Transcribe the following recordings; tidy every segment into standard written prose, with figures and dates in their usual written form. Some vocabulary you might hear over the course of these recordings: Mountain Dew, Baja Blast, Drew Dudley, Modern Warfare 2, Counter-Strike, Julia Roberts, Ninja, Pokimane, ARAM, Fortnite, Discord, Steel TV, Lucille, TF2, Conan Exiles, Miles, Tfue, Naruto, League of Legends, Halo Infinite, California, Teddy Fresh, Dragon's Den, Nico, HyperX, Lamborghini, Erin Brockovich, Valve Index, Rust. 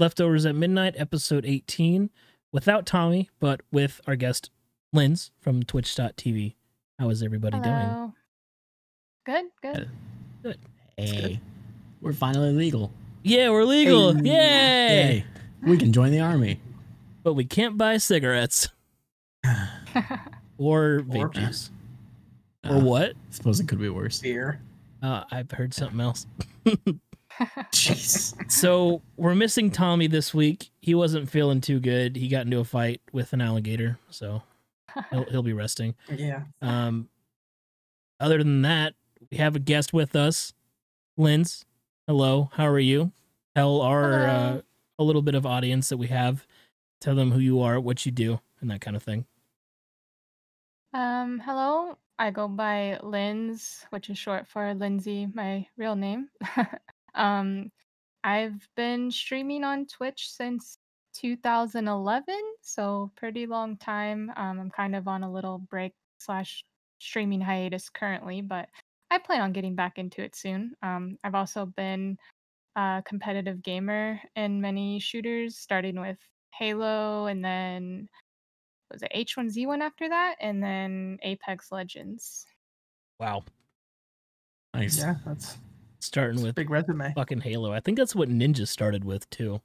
Leftovers at Midnight, episode 18, without Tommy, but with our guest Linz from Twitch.tv. How is everybody Hello. Doing? Good, good. Good. Hey, good. We're finally legal. Yeah, we're legal. Hey. Yay! Hey. We can join the army. But we can't buy cigarettes. Or vape juice. Or what? I suppose it could be worse. Beer. I've heard something else. Jeez. So we're missing Tommy this week. He wasn't feeling too good. He got into a fight with an alligator, so he'll be resting. Yeah. Other than that, we have a guest with us, Linz. Hello. How are you? Tell our a little bit of audience that we have. Tell them who you are, what you do, and that kind of thing. Hello. I go by Linz, which is short for Lindsay, my real name. I've been streaming on Twitch since 2011, so pretty long time. I'm kind of on a little break / streaming hiatus currently, but I plan on getting back into it soon. I've also been a competitive gamer in many shooters, starting with Halo, and then was it H1Z1 after that, and then Apex Legends. Wow. Nice. Yeah, that's starting with big resume. Fucking Halo. I think that's what Ninja started with too.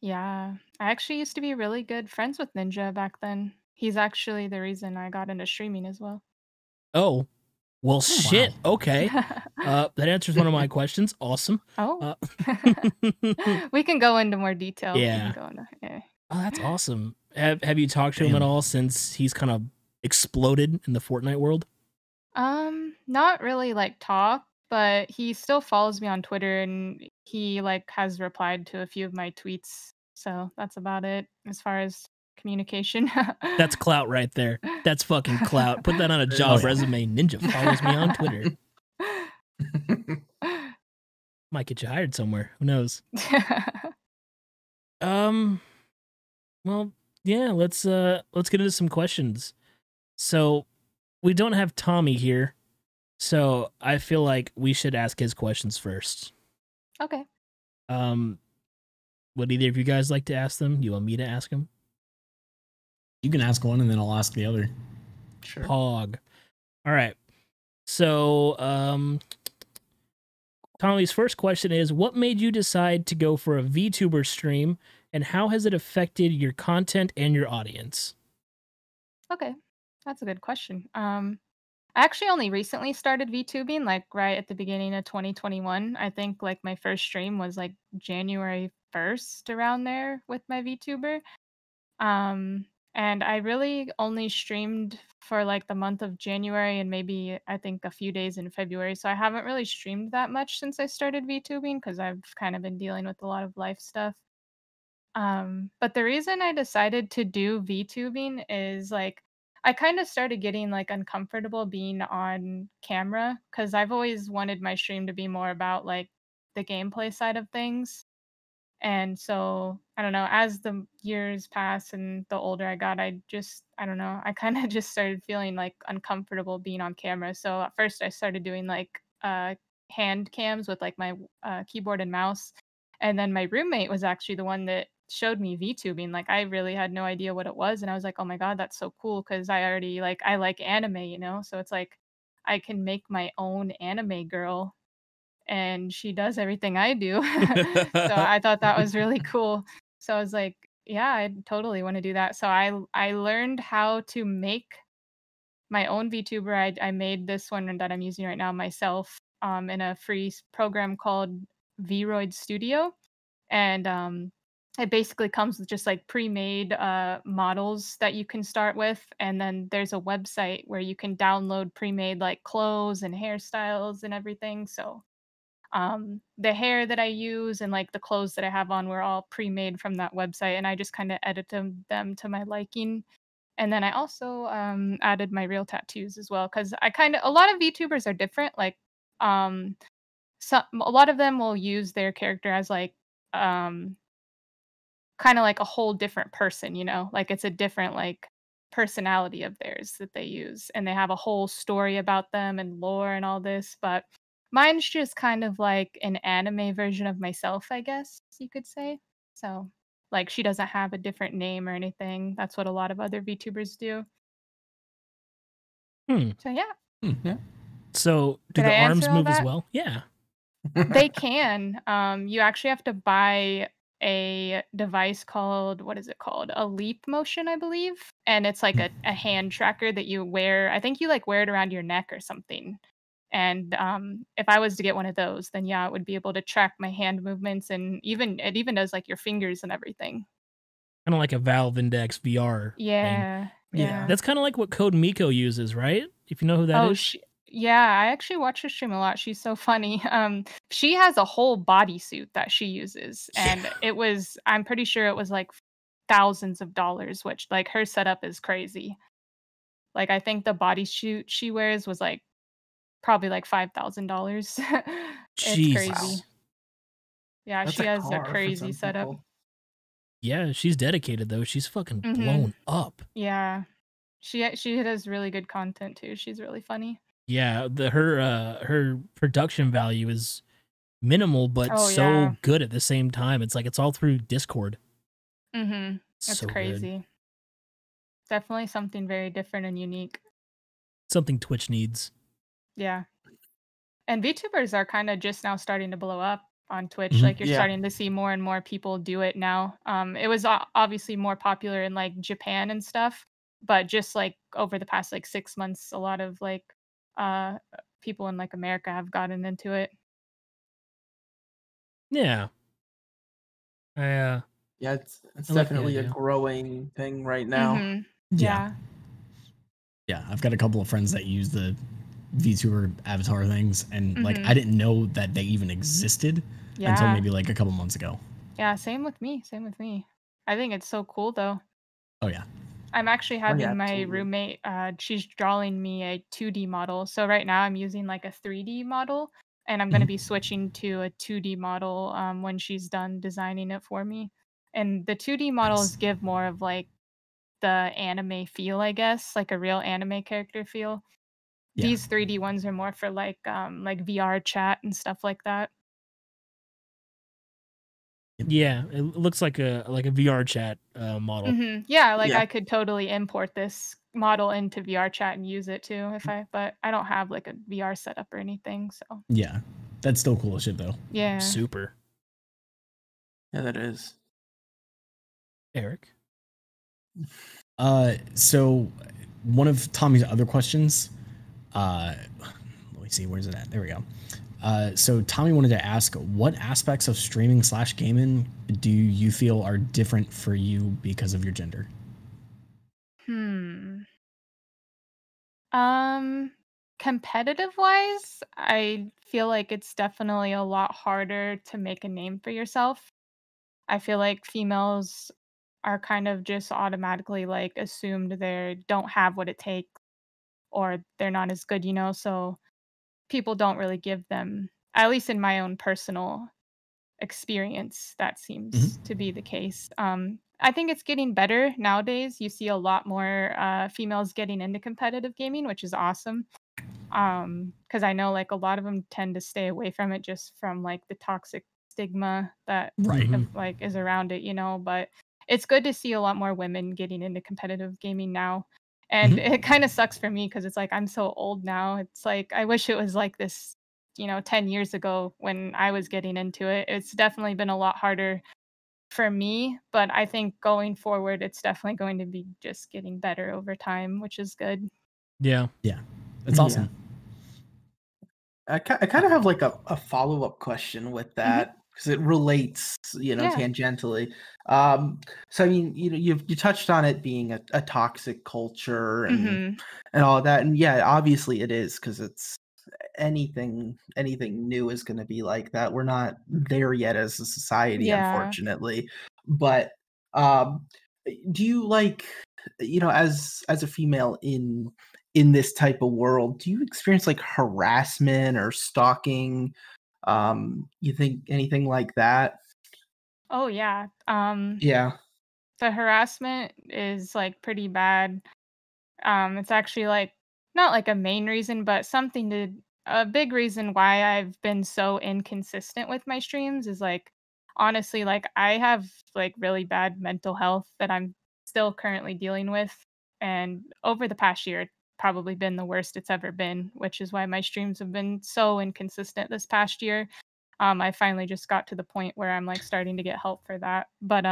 Yeah. I actually used to be really good friends with Ninja back then. He's actually the reason I got into streaming as well. Oh. Well, shit. Wow. Okay. That answers one of my questions. Awesome. Oh. We can go into more detail. Yeah. Oh, that's awesome. Have you talked to him at all since he's kind of exploded in the Fortnite world? Not really like talk, but he still follows me on Twitter, and he has replied to a few of my tweets. So that's about it as far as communication. That's clout right there. That's fucking clout. Put that on a job resume. Ninja follows me on Twitter. Might get you hired somewhere. Who knows? Well, yeah, let's get into some questions. So we don't have Tommy here, so I feel like we should ask his questions first. Okay. Would either of you guys like to ask them? You want me to ask them? You can ask one, and then I'll ask the other. Sure. Pog. All right. So, Tommy's first question is, what made you decide to go for a VTuber stream, and how has it affected your content and your audience? Okay, that's a good question. I actually only recently started VTubing, right at the beginning of 2021. I think, my first stream was, January 1st around there with my VTuber. And I really only streamed for the month of January and maybe I think a few days in February. So I haven't really streamed that much since I started VTubing because I've kind of been dealing with a lot of life stuff. But the reason I decided to do VTubing is I kind of started getting uncomfortable being on camera because I've always wanted my stream to be more about the gameplay side of things. And so, I don't know, as the years pass and the older I got, I don't know, I kind of just started feeling uncomfortable being on camera. So at first I started doing hand cams with my keyboard and mouse. And then my roommate was actually the one that showed me VTubing. I really had no idea what it was. And I was like, oh my God, that's so cool. Cause I already I like anime, you know? So it's I can make my own anime girl. And she does everything I do. So I thought that was really cool. So I was like, yeah, I totally want to do that. So I learned how to make my own VTuber. I made this one that I'm using right now myself in a free program called Vroid Studio. And it basically comes with just pre-made models that you can start with. And then there's a website where you can download pre-made clothes and hairstyles and everything. So the hair that I use and the clothes that I have on were all pre-made from that website, and I just kind of edited them to my liking. And then I also added my real tattoos as well, because a lot of VTubers are different. A lot of them will use their character as kind of a whole different person, you know, it's a different personality of theirs that they use, and they have a whole story about them and lore and all this, but mine's just kind of an anime version of myself, I guess you could say. So, like, she doesn't have a different name or anything. That's what a lot of other VTubers do. Hmm. So, yeah. Yeah. So, do the arms move as well? Yeah. They can. You actually have to buy a device called, what is it called? A Leap Motion, I believe. And it's like a hand tracker that you wear. I think you like wear it around your neck or something. And if I was to get one of those, then yeah, it would be able to track my hand movements, and it even does like your fingers and everything. Kind of like a Valve Index VR. Yeah, thing. Yeah. That's kind of like what Code Miko uses, right? If you know who that is. Yeah, I actually watch her stream a lot. She's so funny. She has a whole bodysuit that she uses, and it was, I'm pretty sure it was like thousands of dollars, which like her setup is crazy. Like I think the bodysuit she wears was like probably like $5,000. It's Jesus. Crazy. Yeah, that's she has a crazy setup. Yeah, she's dedicated though. She's fucking blown up. Yeah, she does really good content too. She's really funny. Yeah, her production value is minimal, but so good at the same time. It's like it's all through Discord. That's so crazy. Good. Definitely something very different and unique. Something Twitch needs. Yeah, and VTubers are kind of just now starting to blow up on Twitch. Like you're starting to see more and more people do it now. It was obviously more popular in like Japan and stuff, but just like over the past like 6 months, a lot of like people in like America have gotten into it. Yeah. Yeah, it's definitely a growing thing right now. Yeah, I've got a couple of friends that use the VTuber avatar things, and like I didn't know that they even existed until maybe like a couple months ago. Yeah, same with me. I think it's so cool though. Oh yeah. I'm actually having my roommate, she's drawing me a 2D model. So right now I'm using like a 3D model, and I'm going to be switching to a 2D model when she's done designing it for me. And the 2D models give more of like the anime feel, I guess, like a real anime character feel. Yeah. These 3D ones are more for like VR chat and stuff like that. Yeah, it looks like a VR chat model. Yeah, like I could totally import this model into VR chat and use it too if I, but I don't have like a VR setup or anything, so. Yeah. That's still cool as shit though. Yeah. Super. Yeah, that is. Eric. So one of Tommy's other questions, let me see, where's it at? There we go. So Tommy wanted to ask, what aspects of streaming / gaming do you feel are different for you because of your gender? Competitive wise, I feel like it's definitely a lot harder to make a name for yourself. I feel like females are kind of just automatically like assumed they don't have what it takes or they're not as good, you know, so people don't really give them, at least in my own personal experience, that seems to be the case. I think it's getting better nowadays. You see a lot more females getting into competitive gaming, which is awesome. Because I know like a lot of them tend to stay away from it just from like the toxic stigma that like is around it, you know, but it's good to see a lot more women getting into competitive gaming now. And it kind of sucks for me because it's like I'm so old now. It's like I wish it was like this, you know, 10 years ago when I was getting into it. It's definitely been a lot harder for me, but I think going forward, it's definitely going to be just getting better over time, which is good. Yeah. Yeah. That's awesome. Yeah. I kind of have like a follow-up question with that. Because it relates, you know, tangentially. So I mean, you know, you touched on it being a toxic culture and all that, and yeah, obviously it is, because it's anything new is going to be like that. We're not there yet as a society, unfortunately. But do you like, you know, as a female in this type of world, do you experience like harassment or stalking? You think anything like that? Oh yeah. Yeah. The harassment is like pretty bad. It's actually like not like a main reason, but a big reason why I've been so inconsistent with my streams is like honestly, like, I have, like, really bad mental health that I'm still currently dealing with. And over the past year, it's probably been the worst it's ever been, which is why my streams have been so inconsistent this past year. I finally just got to the point where I'm, like, starting to get help for that. But,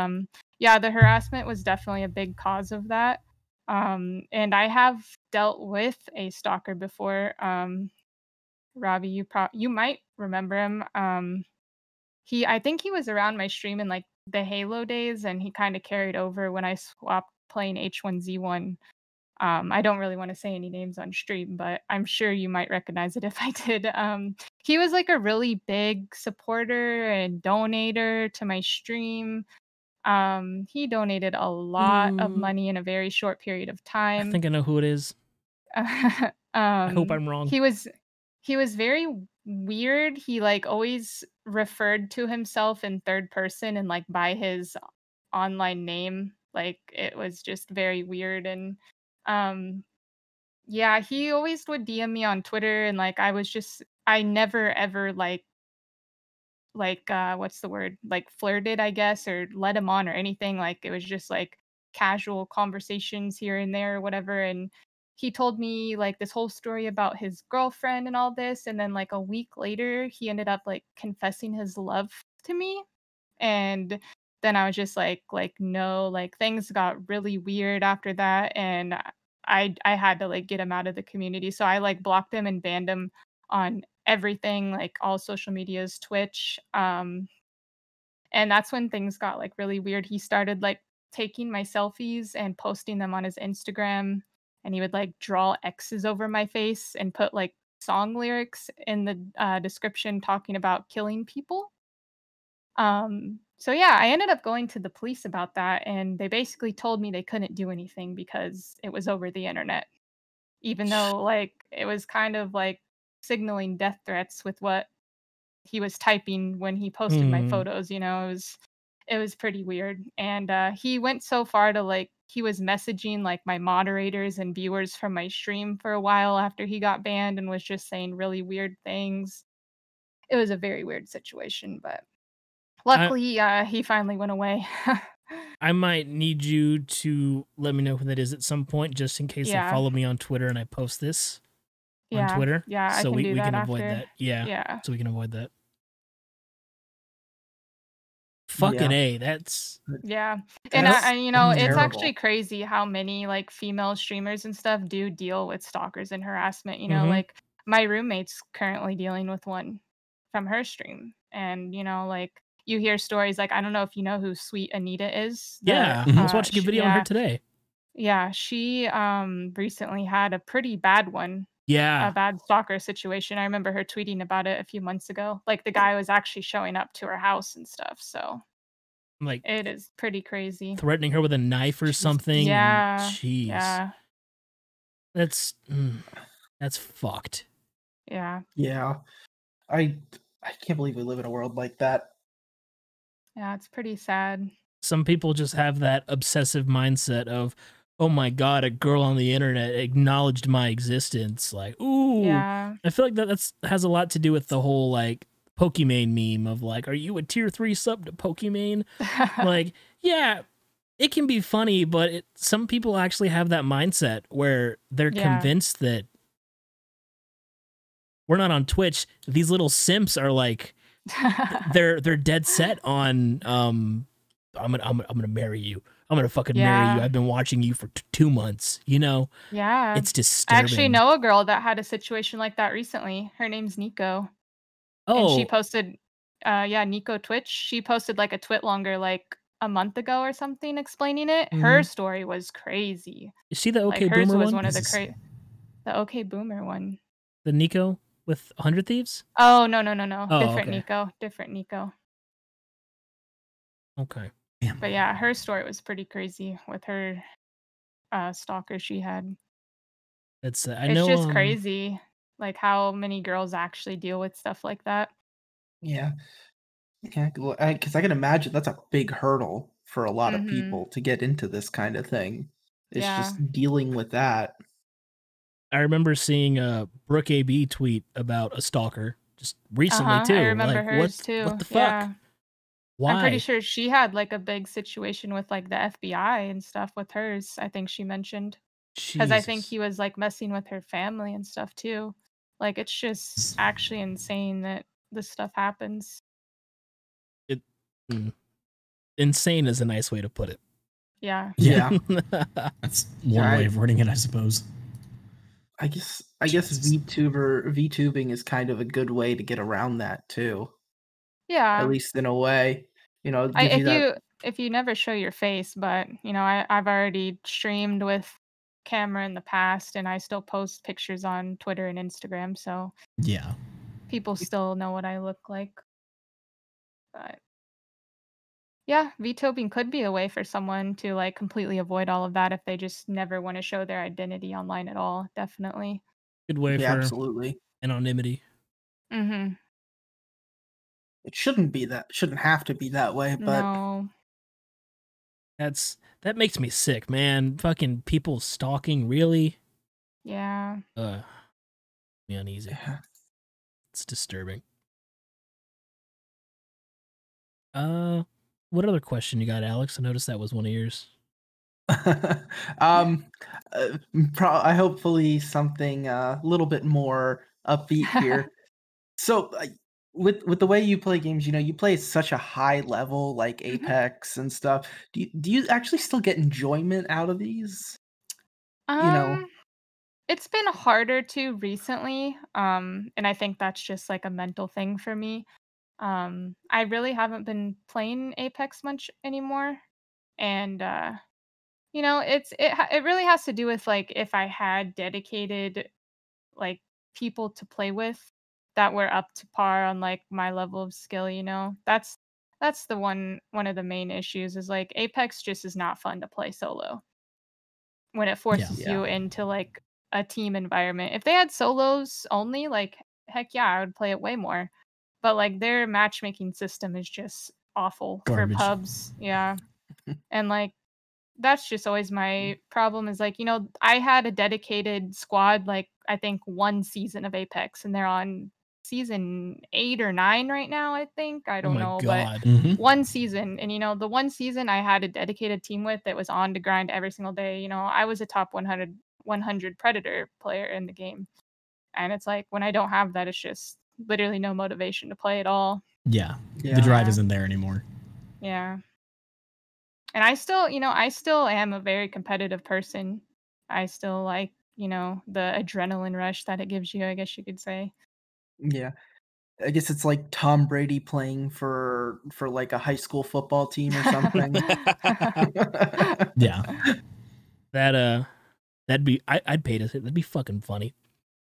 yeah, the harassment was definitely a big cause of that. And I have dealt with a stalker before. Robbie, you might remember him. I think he was around my stream in, like, the Halo days, and he kind of carried over when I swapped playing H1Z1. I don't really want to say any names on stream, but I'm sure you might recognize it if I did. He was, like, a really big supporter and donator to my stream. He donated a lot of money in a very short period of time. I think I know who it is. I hope I'm wrong. He was very weird. He, like, always referred to himself in third person and, like, by his online name. Like, it was just very weird. And yeah, he always would DM me on Twitter, and, like, I never ever what's the word, like, flirted, I guess, or let him on or anything. Like, it was just, like, casual conversations here and there or whatever. And he told me, like, this whole story about his girlfriend and all this, and then, like, a week later he ended up, like, confessing his love to me. And then I was just like no, like, things got really weird after that, and I had to, like, get him out of the community. So I, like, blocked him and banned him on everything, like, all social medias, Twitch. And that's when things got, like, really weird. He started, like, taking my selfies and posting them on his Instagram, and he would, like, draw X's over my face and put, like, song lyrics in the description talking about killing people. So yeah, I ended up going to the police about that, and they basically told me they couldn't do anything because it was over the internet, even though, like, it was kind of, like, signaling death threats with what he was typing when he posted my photos, you know. It was pretty weird. And he went so far to, like, he was messaging, like, my moderators and viewers from my stream for a while after he got banned, and was just saying really weird things. It was a very weird situation, but luckily he finally went away. I might need you to let me know who that is at some point, just in case they follow me on Twitter and I post this on Twitter. Yeah, so we can avoid that. Yeah, so we can avoid that. Fucking A, that's... Yeah, and I, you know, terrible. It's actually crazy how many, like, female streamers and stuff do deal with stalkers and harassment, you know. Like, my roommate's currently dealing with one from her stream, and, you know, like, you hear stories, like, I don't know if you know who Sweet Anita is. Yeah, I was watching a video on her today. Yeah, she recently had a pretty bad one. Yeah. A bad stalker situation. I remember her tweeting about it a few months ago. Like, the guy was actually showing up to her house and stuff, so... Like... It is pretty crazy. Threatening her with a knife or something? Yeah. Jeez. Yeah. That's fucked. Yeah. Yeah. I can't believe we live in a world like that. Yeah, it's pretty sad. Some people just have that obsessive mindset of, oh my God, a girl on the internet acknowledged my existence. Like, ooh. Yeah. I feel like that has a lot to do with the whole, like, Pokimane meme of, like, are you a tier 3 sub to Pokimane? Like, yeah, it can be funny, but some people actually have that mindset where they're convinced that we're not on Twitch. These little simps are, like, they're dead set on, I'm gonna marry you. I'm gonna fucking marry you. I've been watching you for 2 months, you know? Yeah. It's disturbing. I actually know a girl that had a situation like that recently. Her name's Nico. Oh. And she posted, Nico Twitch. She posted, like, a Twitlonger, like, a month ago or something explaining it. Her story was crazy. Is she the OK Boomer one? Hers was one of the crazy. The OK Boomer one. The Nico with 100 Thieves? Oh, no. Oh, different Nico. Different Nico. Okay. But yeah, her story was pretty crazy with her stalker she had. It's just crazy, like, how many girls actually deal with stuff like that. Yeah. Okay. Well, because I can imagine that's a big hurdle for a lot of people to get into this kind of thing. It's just dealing with that. I remember seeing a Brooke AB tweet about a stalker just recently too. I remember hers too. What the fuck? Why? I'm pretty sure she had like a big situation with like the FBI and stuff with hers. I think she mentioned, because I think he was like messing with her family and stuff too. Like, it's just actually insane that this stuff happens. It insane is a nice way to put it. Yeah. Yeah. That's one way of wording it, I suppose. I guess VTubing is kind of a good way to get around that too. Yeah. At least in a way, you know. If you never show your face, but you know, I've already streamed with camera in the past, and I still post pictures on Twitter and Instagram. So yeah, people still know what I look like. But yeah, VTubing could be a way for someone to like completely avoid all of that if they just never want to show their identity online at all. Definitely. Good way for absolutely anonymity. Mm-hmm. It shouldn't be that. Shouldn't have to be that way. But no. That makes me sick, man. Fucking people stalking, really? Yeah. Me uneasy. Yeah. It's disturbing. What other question you got, Alex? I noticed that was one of yours. Hopefully something a little bit more upbeat here. So. With the way you play games, you know, you play at such a high level, like Apex and stuff. Do you actually still get enjoyment out of these? You know, it's been harder to recently, and I think that's just like a mental thing for me. I really haven't been playing Apex much anymore, and you know, it really has to do with like if I had dedicated like people to play with that were up to par on like my level of skill, you know. That's the one of the main issues is like Apex just is not fun to play solo when it forces you into like a team environment. If they had solos only, like heck yeah, I would play it way more. But like their matchmaking system is just awful for pubs. Yeah. And like that's just always my problem is like, you know, I had a dedicated squad like I think one season of Apex and they're on season 8 or 9 right now, I think. I don't know, God. But one season. And, you know, the one season I had a dedicated team with that was on to grind every single day. You know, I was a top 100 Predator player in the game. And it's like when I don't have that, it's just literally no motivation to play at all. Yeah. The drive isn't there anymore. Yeah. And I still, you know, I still am a very competitive person. I still like, you know, the adrenaline rush that it gives you, I guess you could say. Yeah. I guess it's like Tom Brady playing for like a high school football team or something. Yeah. I'd pay to say that'd be fucking funny.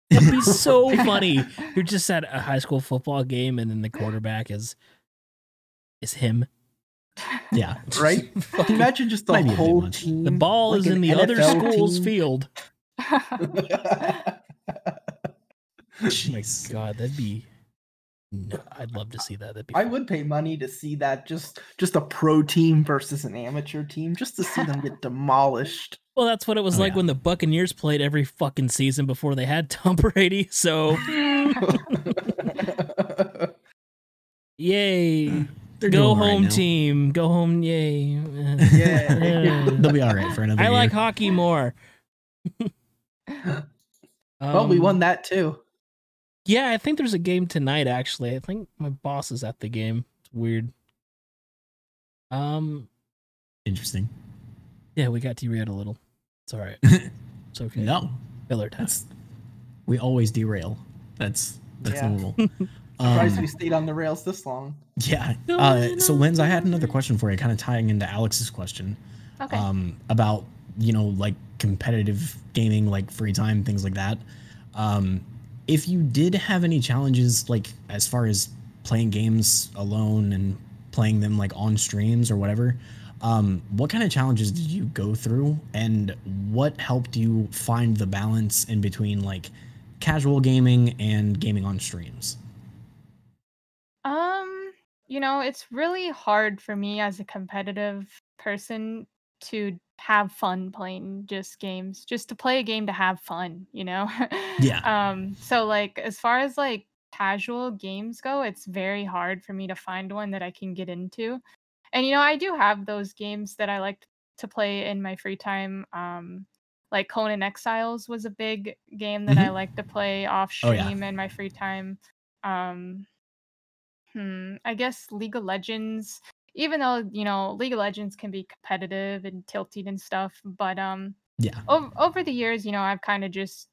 That'd be so funny. You're just at a high school football game and then the quarterback is him. Yeah. Right? Imagine just the whole team. The ball like is in the NFL other school's field. Jeez. Oh my God, that'd be I'd love to see that. That'd be fun. I would pay money to see that just a pro team versus an amateur team just to see them get demolished. Well, that's what it was when the Buccaneers played every fucking season before they had Tom Brady, so yay. They're go home right team. Go home, yay. Yeah. They'll be all right for another year. I like hockey more. Well, we won that too. Yeah, I think there's a game tonight, actually. I think my boss is at the game. It's weird. Interesting. Yeah, we got derailed a little. It's all right. It's okay. No. Filler time. We always derail. That's normal. Surprised we stayed on the rails this long. Yeah. So, Linz, I had another question for you, kind of tying into Alex's question. Okay. About, you know, like competitive gaming, like free time, things like that. If you did have any challenges, like as far as playing games alone and playing them like on streams or whatever, what kind of challenges did you go through and what helped you find the balance in between like casual gaming and gaming on streams? You know, it's really hard for me as a competitive person to have fun playing just games, just to play a game to have fun, you know? Yeah. So like as far as like casual games go, it's very hard for me to find one that I can get into. And, you know, I do have those games that I like to play in my free time. Like Conan Exiles was a big game that I like to play off stream in my free time. I guess League of Legends, even though, you know, League of Legends can be competitive and tilted and stuff. But over the years, you know, I've kind of just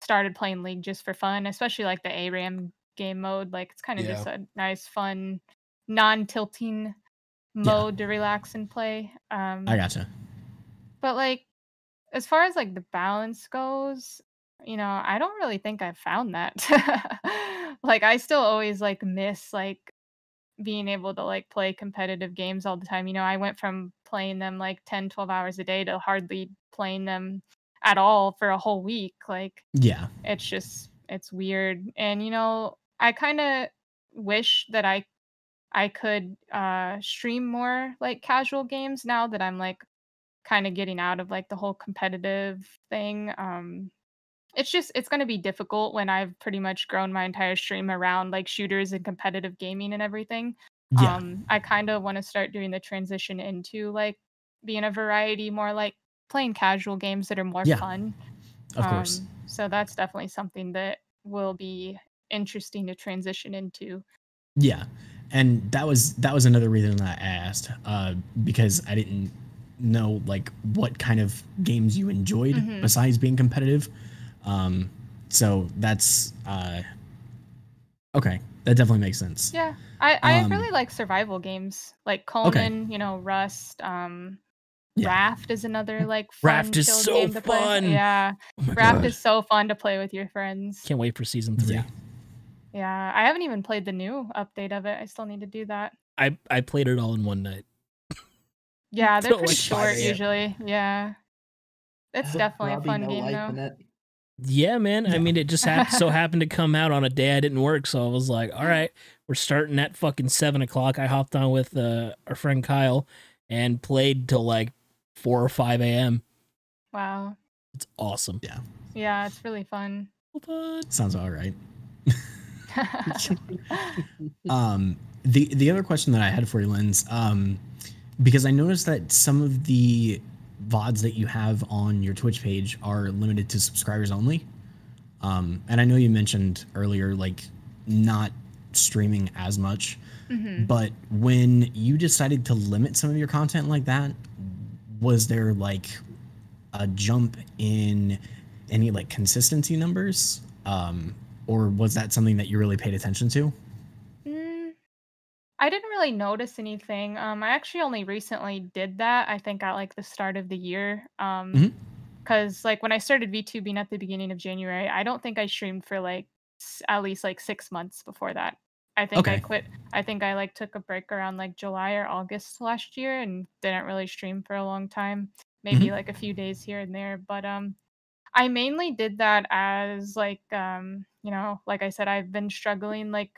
started playing League just for fun, especially like the ARAM game mode. Like, it's kind of just a nice, fun, non-tilting mode to relax and play. I gotcha. But like, as far as like the balance goes, you know, I don't really think I've found that. Like, I still always like miss like being able to like play competitive games all the time. You know, I went from playing them like 10, 12 hours a day to hardly playing them at all for a whole week. Like, yeah, it's just, it's weird. And, you know, I kind of wish that I could stream more like casual games now that I'm like kind of getting out of like the whole competitive thing. It's just, it's going to be difficult when I've pretty much grown my entire stream around like shooters and competitive gaming and everything. Yeah. I kind of want to start doing the transition into like being a variety, more like playing casual games that are more fun. Of course. So that's definitely something that will be interesting to transition into. Yeah. And that was another reason I asked, because I didn't know like what kind of games you enjoyed besides being competitive. So that's okay. That definitely makes sense. Yeah. I really like survival games like Conan, you know, Rust, Raft is another like fun. Raft is so game to play. Fun. Yeah. Oh Raft is so fun to play with your friends. Can't wait for season 3. Yeah. Yeah, I haven't even played the new update of it. I still need to do that. I played it all in one night. Yeah, they're pretty short usually. Yeah. It's definitely a fun game though. Yeah, man. Yeah. I mean, it just happened to come out on a day I didn't work, so I was like, all right, we're starting at fucking 7 o'clock. I hopped on with our friend Kyle and played till like 4 or 5 a.m. Wow. It's awesome. Yeah. Yeah, it's really fun. Sounds all right. The other question that I had for you, Linz, because I noticed that some of the VODs that you have on your Twitch page are limited to subscribers only, and I know you mentioned earlier like not streaming as much, but when you decided to limit some of your content like that, was there like a jump in any like consistency numbers, or was that something that you really paid attention to? I didn't really notice anything. I actually only recently did that, I think at like the start of the year. Because like when I started VTubing at the beginning of January, I don't think I streamed for like at least like 6 months before that. I think I quit. I think I like took a break around like July or August last year and didn't really stream for a long time. Maybe like a few days here and there. But I mainly did that as like, you know, like I said, I've been struggling like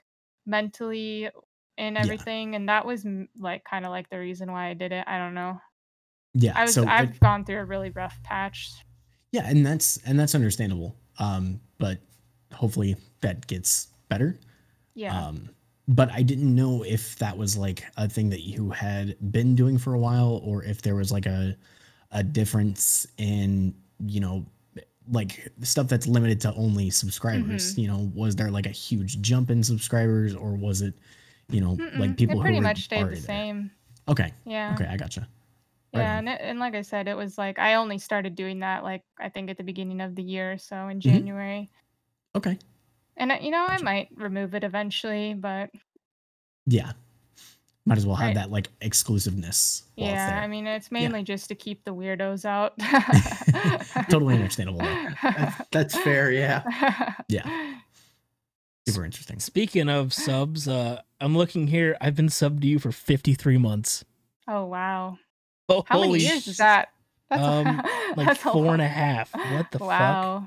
mentally and everything. And that was like kind of like the reason why I did it. I don't know. Yeah. I've gone through a really rough patch. Yeah. And that's understandable. But hopefully that gets better. Yeah. But I didn't know if that was like a thing that you had been doing for a while, or if there was like a difference in, you know, like stuff that's limited to only subscribers. You know, was there like a huge jump in subscribers, or was it, you know, like people who pretty much stayed the same? Okay. Yeah. Okay, I gotcha. Right. Yeah, and like I said, it was like I only started doing that like I think at the beginning of the year, so in January. Okay. And you know, I might remove it eventually, but yeah, might as well have that like exclusiveness. Yeah, I mean, it's mainly just to keep the weirdos out. Totally understandable. That's fair. Yeah. Yeah. Super interesting. Speaking of subs, I'm looking here. I've been subbed to you for 53 months. Oh, wow. Oh, how many years is that? That's like that's 4.5. What the fuck?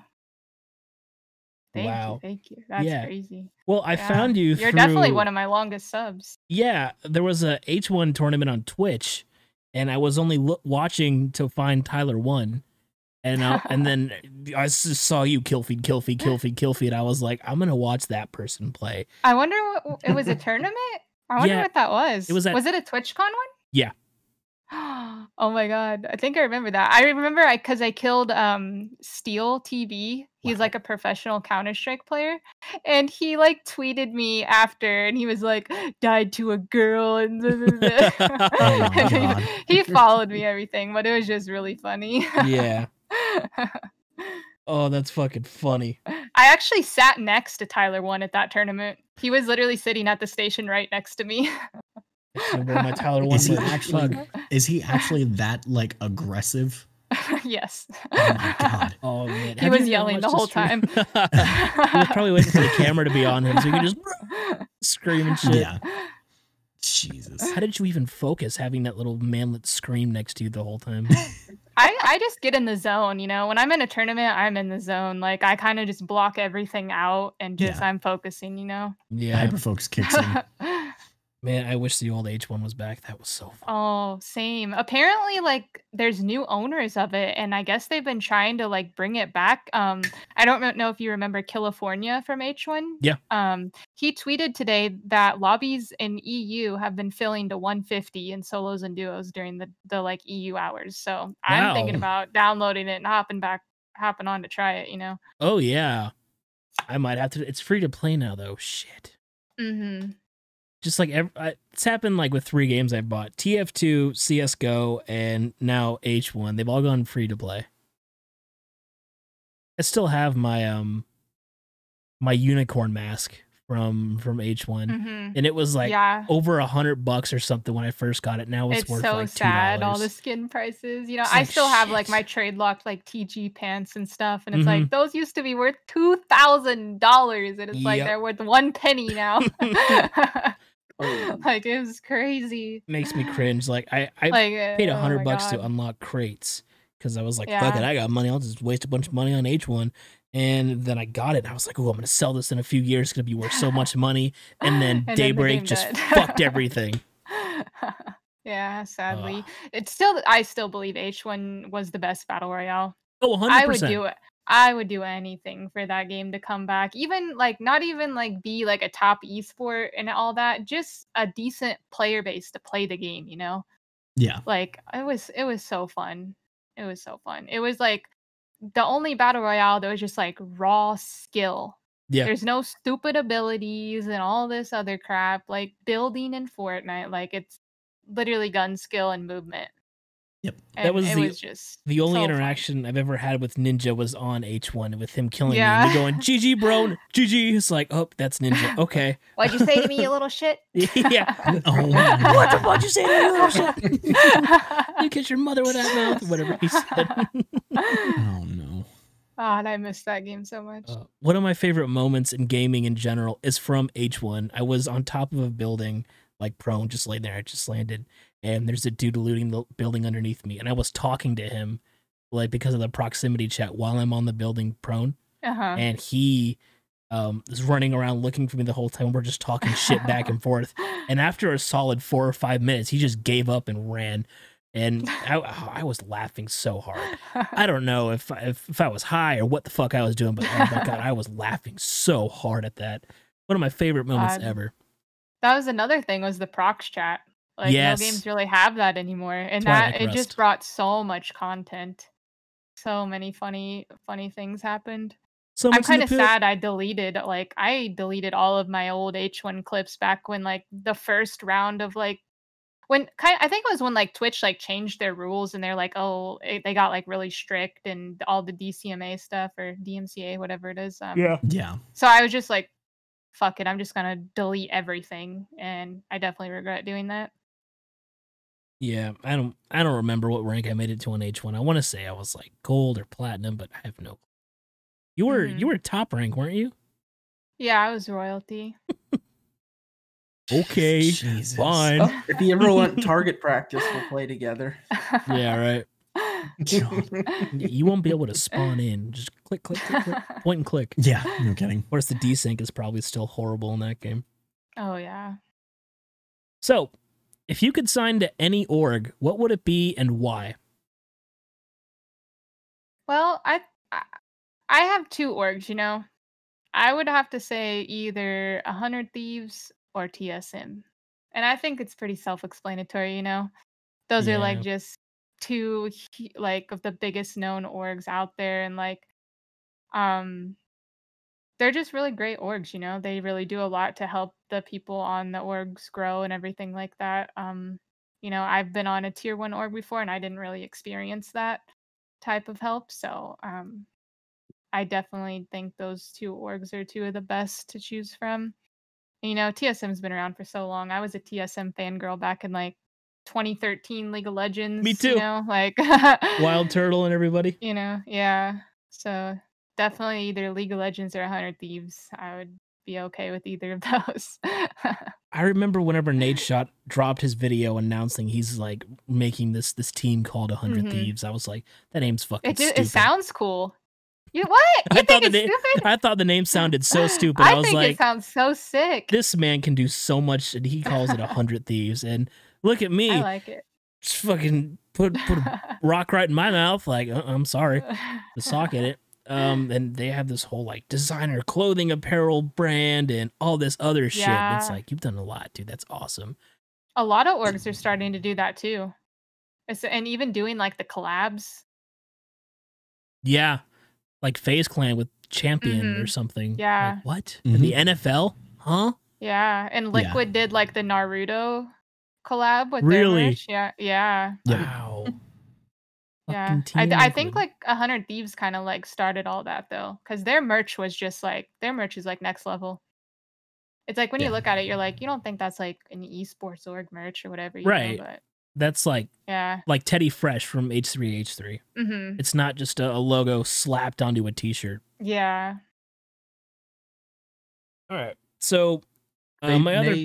Thank you. That's crazy. Well, I found you. You're definitely one of my longest subs. Yeah, there was a H1 tournament on Twitch, and I was only watching to find Tyler1, And then I just saw you kill feed, and I was like, I'm gonna watch that person play. I wonder what it was. A tournament? I wonder what that was. It was, was it a TwitchCon one? Yeah. Oh my god, I think I remember that. I remember because I killed Steel TV. He's like a professional Counter-Strike player, and he like tweeted me after, and he was like, died to a girl, and, oh, and he followed me, everything, but it was just really funny. Yeah. Oh, that's fucking funny. I actually sat next to Tyler1 at that tournament. He was literally sitting at the station right next to me. My Tyler1 is he actually that like aggressive? Yes. Oh my god. Oh man. He was yelling the whole time. He probably waiting for the camera to be on him so he could just scream and shit. Yeah. Jesus. How did you even focus having that little manlet scream next to you the whole time? I just get in the zone, you know. When I'm in a tournament, I'm in the zone. Like I kind of just block everything out and just I'm focusing, you know. Yeah. Hyperfocus kicks in. Man, I wish the old H1 was back. That was so fun. Oh, same. Apparently, like, there's new owners of it, and I guess they've been trying to, like, bring it back. I don't know if you remember California from H1. Yeah. He tweeted today that lobbies in EU have been filling to 150 in solos and duos during the like, EU hours. So I'm thinking about downloading it and hopping on to try it, you know? Oh, yeah. I might have to. It's free to play now, though. Shit. Mm-hmm. Just like it's happened like with 3 games I bought: TF2, CSGO, and now H1. They've all gone free to play. I still have my my unicorn mask from H1, and it was like over $100 or something when I first got it. Now it's worth so like $2. Sad, all the skin prices. You know, it's I like, still have like my trade locked like TG pants and stuff, and it's like those used to be worth $2,000, and it's like they're worth 1 penny now. Like it was crazy. Makes me cringe. Like I like, paid $100 to unlock crates because I was like, fuck it, I got money, I'll just waste a bunch of money on H1. And then I got it, and I was like, oh, I'm gonna sell this in a few years, it's gonna be worth so much money. And then and Daybreak then just fucked everything. Yeah, sadly. It's still, I still believe H1 was the best battle royale. Oh, 100%. I would do it. I would do anything for that game to come back. Even like, not even like be like a top esport and all that, just a decent player base to play the game, you know? Yeah. Like it was so fun. It was so fun. It was like the only battle royale that was just like raw skill. Yeah. There's no stupid abilities and all this other crap, like building in Fortnite. Like it's literally gun skill and movement. Yep. And that was the only so interaction funny I've ever had with Ninja was on H1 with him killing me and going, GG, bro. GG. It's like, oh, that's Ninja. Okay. What'd you say to me, you little shit? Yeah. Oh, what the fuck you say to me, you little shit? You kiss your mother with that mouth. Whatever he said. Oh, no. Oh, and I missed that game so much. One of my favorite moments in gaming in general is from H1. I was on top of a building, like prone, just laying there. I just landed. And there's a dude looting the building underneath me. And I was talking to him, like, because of the proximity chat while I'm on the building prone. And he is running around looking for me the whole time. We're just talking shit back and forth. And after a solid 4 or 5 minutes, he just gave up and ran. And I was laughing so hard. I don't know if I was high or what the fuck I was doing, but oh my God, I was laughing so hard at that. One of my favorite moments ever. That was another thing, was the prox chat. Like no games really have that anymore, and Twilight that it Rust just brought so much content, so many funny things happened. So I'm kind of sad I deleted all of my old H1 clips back when like the first round of like when I think it was when like Twitch like changed their rules and they're like, oh, they got like really strict and all the DCMA stuff or DMCA, whatever it is. Yeah. So I was just like, fuck it, I'm just gonna delete everything, and I definitely regret doing that. Yeah, I don't remember what rank I made it to on H1. I want to say I was like gold or platinum, but I have no clue. You were you were top rank, weren't you? Yeah, I was royalty. Okay, Jesus. Fine. Oh, if you ever want target practice, we'll play together. Yeah, right. You won't be able to spawn in. Just click, point and click. Yeah, no kidding. Of course, the desync is probably still horrible in that game. Oh, yeah. So, if you could sign to any org, what would it be and why? Well, I have two orgs, you know. I would have to say either 100 Thieves or TSM. And I think it's pretty self-explanatory, you know. Those are like just two like of the biggest known orgs out there, and like they're just really great orgs, you know. They really do a lot to help the people on the orgs grow and everything like that. You know, I've been on a tier 1 org before and I didn't really experience that type of help, so I definitely think those two orgs are two of the best to choose from. You know, TSM's been around for so long. I was a TSM fangirl back in like 2013 League of Legends. Me too. You know, like Wild Turtle and everybody. You know, yeah. So definitely either League of Legends or 100 Thieves. I would be okay with either of those. I remember whenever Nate Shot dropped his video announcing he's like making this team called 100 Thieves. I was like, that name's fucking stupid. It sounds cool. You what? You think it's stupid? I thought the name sounded so stupid. I was think like, it sounds so sick. This man can do so much, and he calls it 100 Thieves. And look at me. I like it. Just fucking put a rock right in my mouth. Like, I'm sorry, the sock in it. And they have this whole like designer clothing apparel brand and all this other shit. It's like, you've done a lot, dude. That's awesome. A lot of orgs are starting to do that too, and even doing like the collabs. Yeah. Like FaZe Clan with Champion or something. Yeah. Like, what? In the NFL? Huh? Yeah. And Liquid did like the Naruto collab with their merch. Yeah. Wow. Yeah. I think like 100 Thieves kind of like started all that though, because their merch was just like, their merch is like next level. It's like when you look at it, you're like, you don't think that's like an esports org merch or whatever. You know, but that's like like Teddy Fresh from H3H3. It's not just a logo slapped onto a t-shirt. Yeah. All right. So my other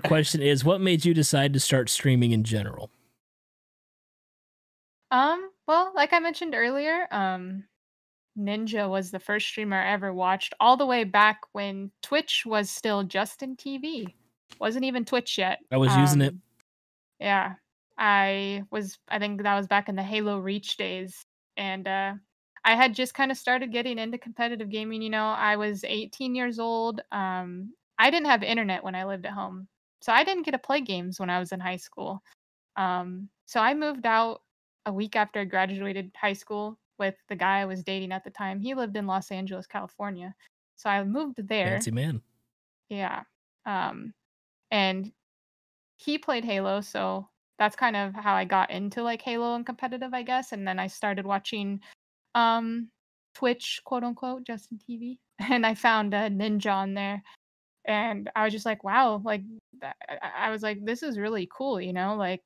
question is, what made you decide to start streaming in general? Well, like I mentioned earlier, Ninja was the first streamer I ever watched all the way back when Twitch was still Justin.tv. Wasn't even Twitch yet. I was using it. Yeah. I think that was back in the Halo Reach days. And I had just kind of started getting into competitive gaming. You know, I was 18 years old. I didn't have internet when I lived at home, so I didn't get to play games when I was in high school. So I moved out a week after I graduated high school with the guy I was dating at the time. He lived in Los Angeles, California. So I moved there. Fancy man. Yeah. And he played Halo, so that's kind of how I got into like Halo and competitive, I guess. And then I started watching Twitch, quote unquote, Justin TV, and I found Ninja on there, and I was just like, wow, like I was like, this is really cool, you know, like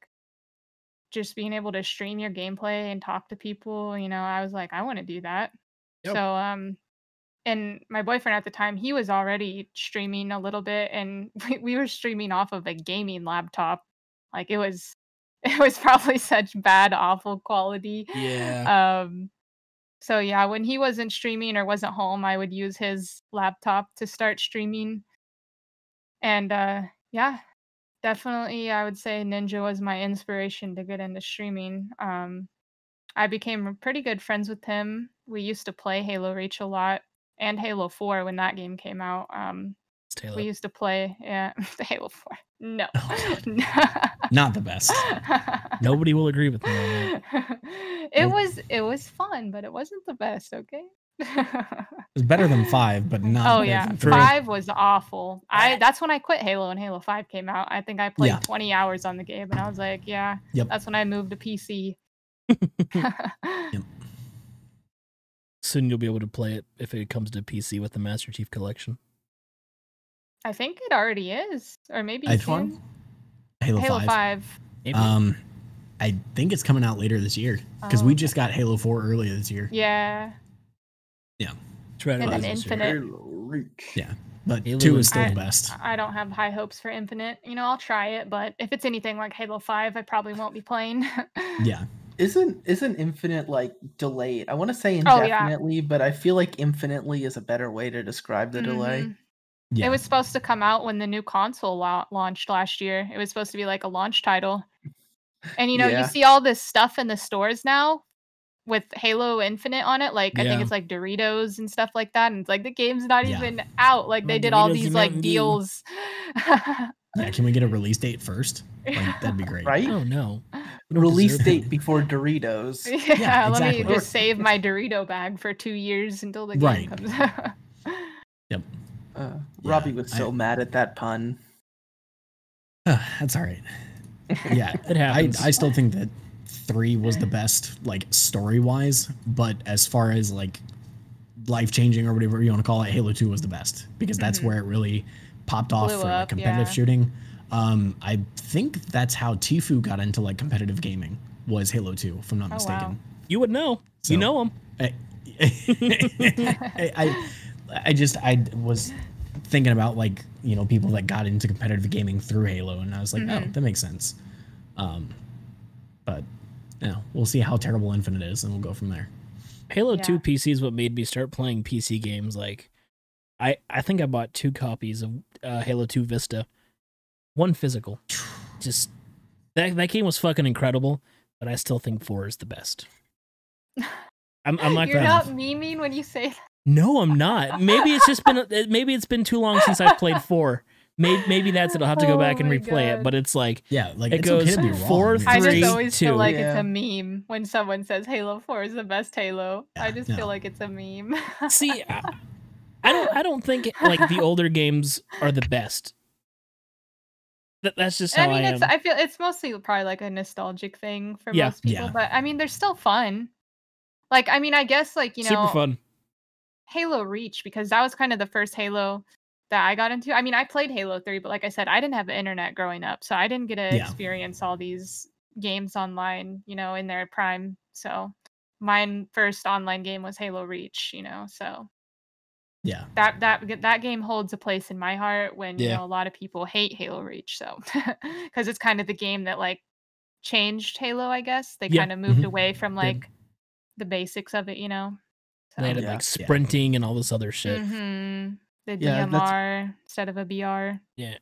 just being able to stream your gameplay and talk to people, you know. I was like, I want to do that. Yep. So and my boyfriend at the time, he was already streaming a little bit, and we were streaming off of a gaming laptop. Like it was probably such bad, awful quality. Yeah. So yeah, when he wasn't streaming or wasn't home, I would use his laptop to start streaming. And yeah, definitely, I would say Ninja was my inspiration to get into streaming. I became pretty good friends with him. We used to play Halo Reach a lot. And Halo 4 when that game came out. We used to play Halo 4. No. Not the best. Nobody will agree with me on that. It was fun, but it wasn't the best, okay? It was better than 5, but not. Oh yeah. 5 was awful. That's when I quit Halo and Halo 5 came out. I think I played 20 hours on the game, and I was like, that's when I moved to PC. Yep. Soon you'll be able to play it if it comes to PC with the Master Chief Collection. I think it already is, or maybe it's Halo 5. I think it's coming out later this year, because we just got Halo 4 earlier this year. Yeah. And then Infinite. Yeah, but Halo 2 is still the best. I don't have high hopes for Infinite. You know, I'll try it, but if it's anything like Halo 5, I probably won't be playing. Yeah. Isn't Infinite like delayed? I want to say indefinitely, but I feel like infinitely is a better way to describe the delay. Yeah. It was supposed to come out when the new console launched last year. It was supposed to be like a launch title. And, you know, you see all this stuff in the stores now with Halo Infinite on it. Like, I think it's like Doritos and stuff like that. And it's like the game's not even out. Like, they did Doritos all these like deals. Yeah, can we get a release date first? Like, that'd be great. Right? Oh, no. Release date before Doritos. Yeah, yeah, exactly. Let me just save my Dorito bag for 2 years until the game comes out. Yep. Robbie was so mad at that pun. That's all right. Yeah, it happens. I still think that 3 was the best, like, story-wise, but as far as, like, life-changing or whatever you want to call it, Halo 2 was the best, because that's where it really popped off for like, competitive shooting. I think that's how Tfue got into like competitive gaming, was Halo 2, if I'm not mistaken. Wow. You would know. So, you know him. I was thinking about, like, you know, people that got into competitive gaming through Halo, and I was like, oh, that makes sense. But you know, we'll see how terrible Infinite is, and we'll go from there. Halo 2 PC is what made me start playing PC games. Like, I think I bought 2 copies of Halo 2 Vista, 1 physical. Just that game was fucking incredible, but I still think 4 is the best. I'm not. You're not memeing when you say that. No, I'm not. Maybe it's just been too long since I've played 4. Maybe that's it. I'll have to go back and replay it. But it's like, yeah, like it goes 4, 3, 2. I just always feel like it's a meme when someone says Halo 4 is the best Halo. Yeah, I just feel like it's a meme. See. I don't think like the older games are the best. That's just how I mean, I feel it's mostly probably like a nostalgic thing for most people, but I mean, they're still fun. Like, I mean, I guess like, you know, super fun. Halo Reach, because that was kind of the first Halo that I got into. I mean, I played Halo 3, but like I said, I didn't have the internet growing up, so I didn't get to experience all these games online, you know, in their prime. So my first online game was Halo Reach, you know, so. Yeah, that game holds a place in my heart when you know a lot of people hate Halo Reach, so because it's kind of the game that like changed Halo, I guess. They kind of moved away from like the basics of it, you know. So, they had like sprinting and all this other shit. The DMR instead of a BR. Yeah,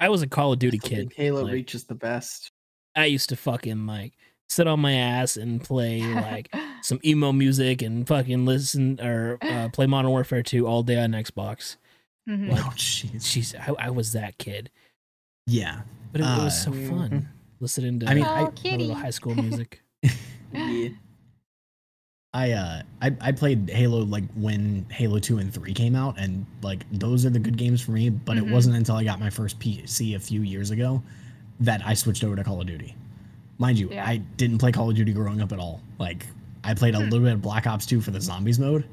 I was a Call of Duty kid. Halo Reach is the best. I used to fucking like sit on my ass and play like some emo music and fucking listen or play Modern Warfare 2 all day on Xbox. Like, oh, jeez, I was that kid. Yeah, but it was so fun listening to little high school music. Yeah. I played Halo like when Halo 2 and 3 came out, and like those are the good games for me. But it wasn't until I got my first PC a few years ago that I switched over to Call of Duty. Mind you, I didn't play Call of Duty growing up at all. Like, I played a little bit of Black Ops 2 for the zombies mode,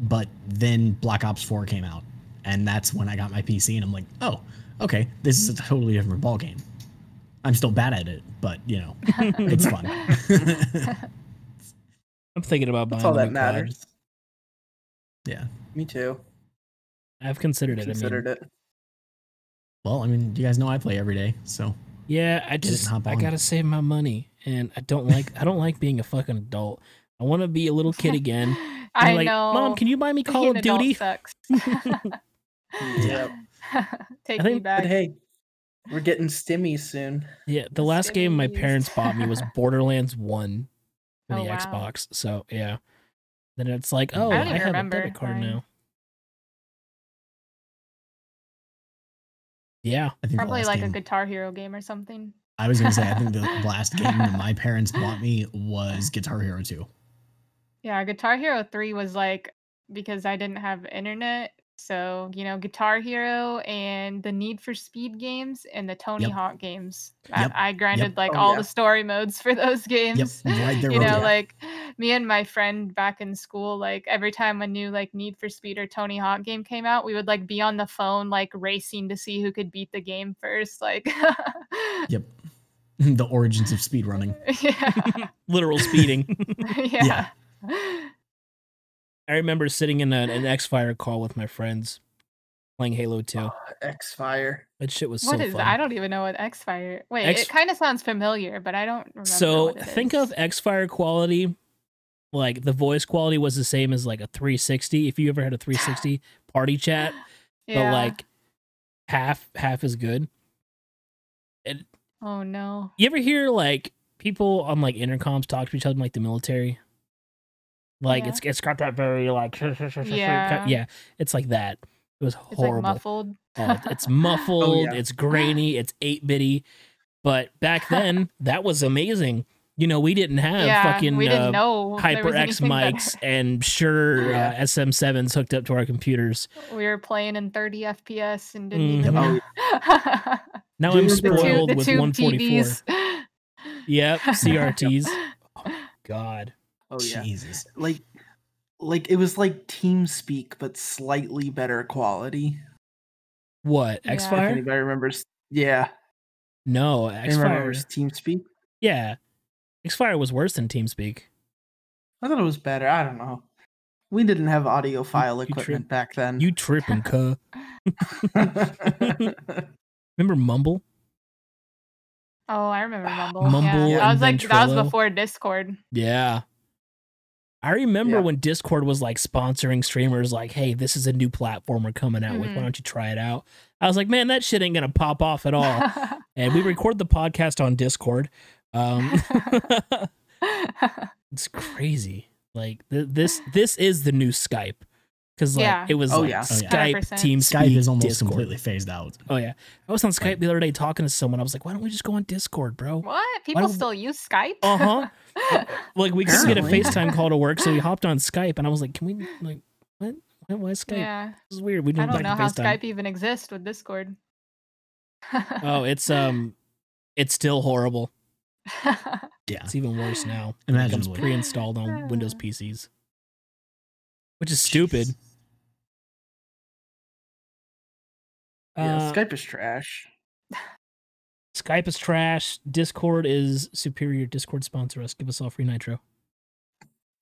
but then Black Ops 4 came out, and that's when I got my PC, and I'm like, oh, okay, this is a totally different ballgame. I'm still bad at it, but, you know, it's fun. I'm thinking about buying all that matters. Yeah. Me too. I've considered it. Well, I mean, you guys know I play every day, so... Yeah, I gotta save my money, and I don't like being a fucking adult. I want to be a little kid again. I like, know. Mom, can you buy me Call of Duty? Sucks. Take me back. But hey, we're getting stimmy soon. Yeah, the last game my parents bought me was Borderlands 1 for the Xbox. So yeah, then it's like, oh, I have a debit card now. Yeah, I think probably like a Guitar Hero game or something. I was gonna say, I think the last game that my parents bought me was Guitar Hero 2. Yeah, Guitar Hero 3 was like, because I didn't have internet, so you know, Guitar Hero and the Need for Speed games and the Tony Hawk games. I grinded like all the story modes for those games. Right there, you know, like me and my friend back in school, like every time a new like Need for Speed or Tony Hawk game came out, we would like be on the phone like racing to see who could beat the game first. Like, the origins of speed running. Literal speeding. I remember sitting in an X-Fire call with my friends playing Halo 2. Oh, X-Fire. That shit was so fun. I don't even know what X-Fire... Wait, it kind of sounds familiar, but I don't remember what it think is. Of X-Fire quality, like the voice quality was the same as like a 360. If you ever had a 360 party chat, but like half as good. And you ever hear like people on like intercoms talk to each other in, like the military. Like it's got that very like it's like that. It was horrible. It's like muffled. Oh, it's muffled. Oh, yeah. It's grainy. It's 8-bitty. But back then, that was amazing. You know, we didn't have fucking HyperX mics and SM7s hooked up to our computers. We were playing in 30 FPS and didn't even know. Now I'm spoiled with 144. TVs. Yep, CRTs. Oh, my God. Oh, yeah. Jesus. Like it was like TeamSpeak, but slightly better quality. What? X-Fire? If anybody remembers. Yeah. No, X-Fire was TeamSpeak. Yeah. X-Fire was worse than TeamSpeak. I thought it was better. I don't know. We didn't have audio file equipment back then. You tripping, cuh. Remember Mumble? Oh, I remember Mumble. Mumble. Yeah. I was like, that was before Discord. Yeah. I remember when Discord was like sponsoring streamers like, hey, this is a new platform we're coming out with. Why don't you try it out? I was like, man, that shit ain't going to pop off at all. And we record the podcast on Discord. It's crazy. Like this is the new Skype. Cause like it was Skype, TeamSpeak, Skype is almost Discord. Completely phased out. Oh yeah, I was on Skype the other day talking to someone. I was like, why don't we just go on Discord, bro? What? People still use Skype? Like we couldn't get a FaceTime call to work, so we hopped on Skype, and I was like, can we like what? Why Skype? Yeah, this is weird. We didn't I don't know how FaceTime. Skype even exists with Discord. Oh, it's still horrible. Yeah, it's even worse now. Imagine it's pre-installed on Windows PCs, which is stupid. Jeez. Skype is trash. Skype is trash. Discord is superior. Discord sponsor us. Give us all free nitro.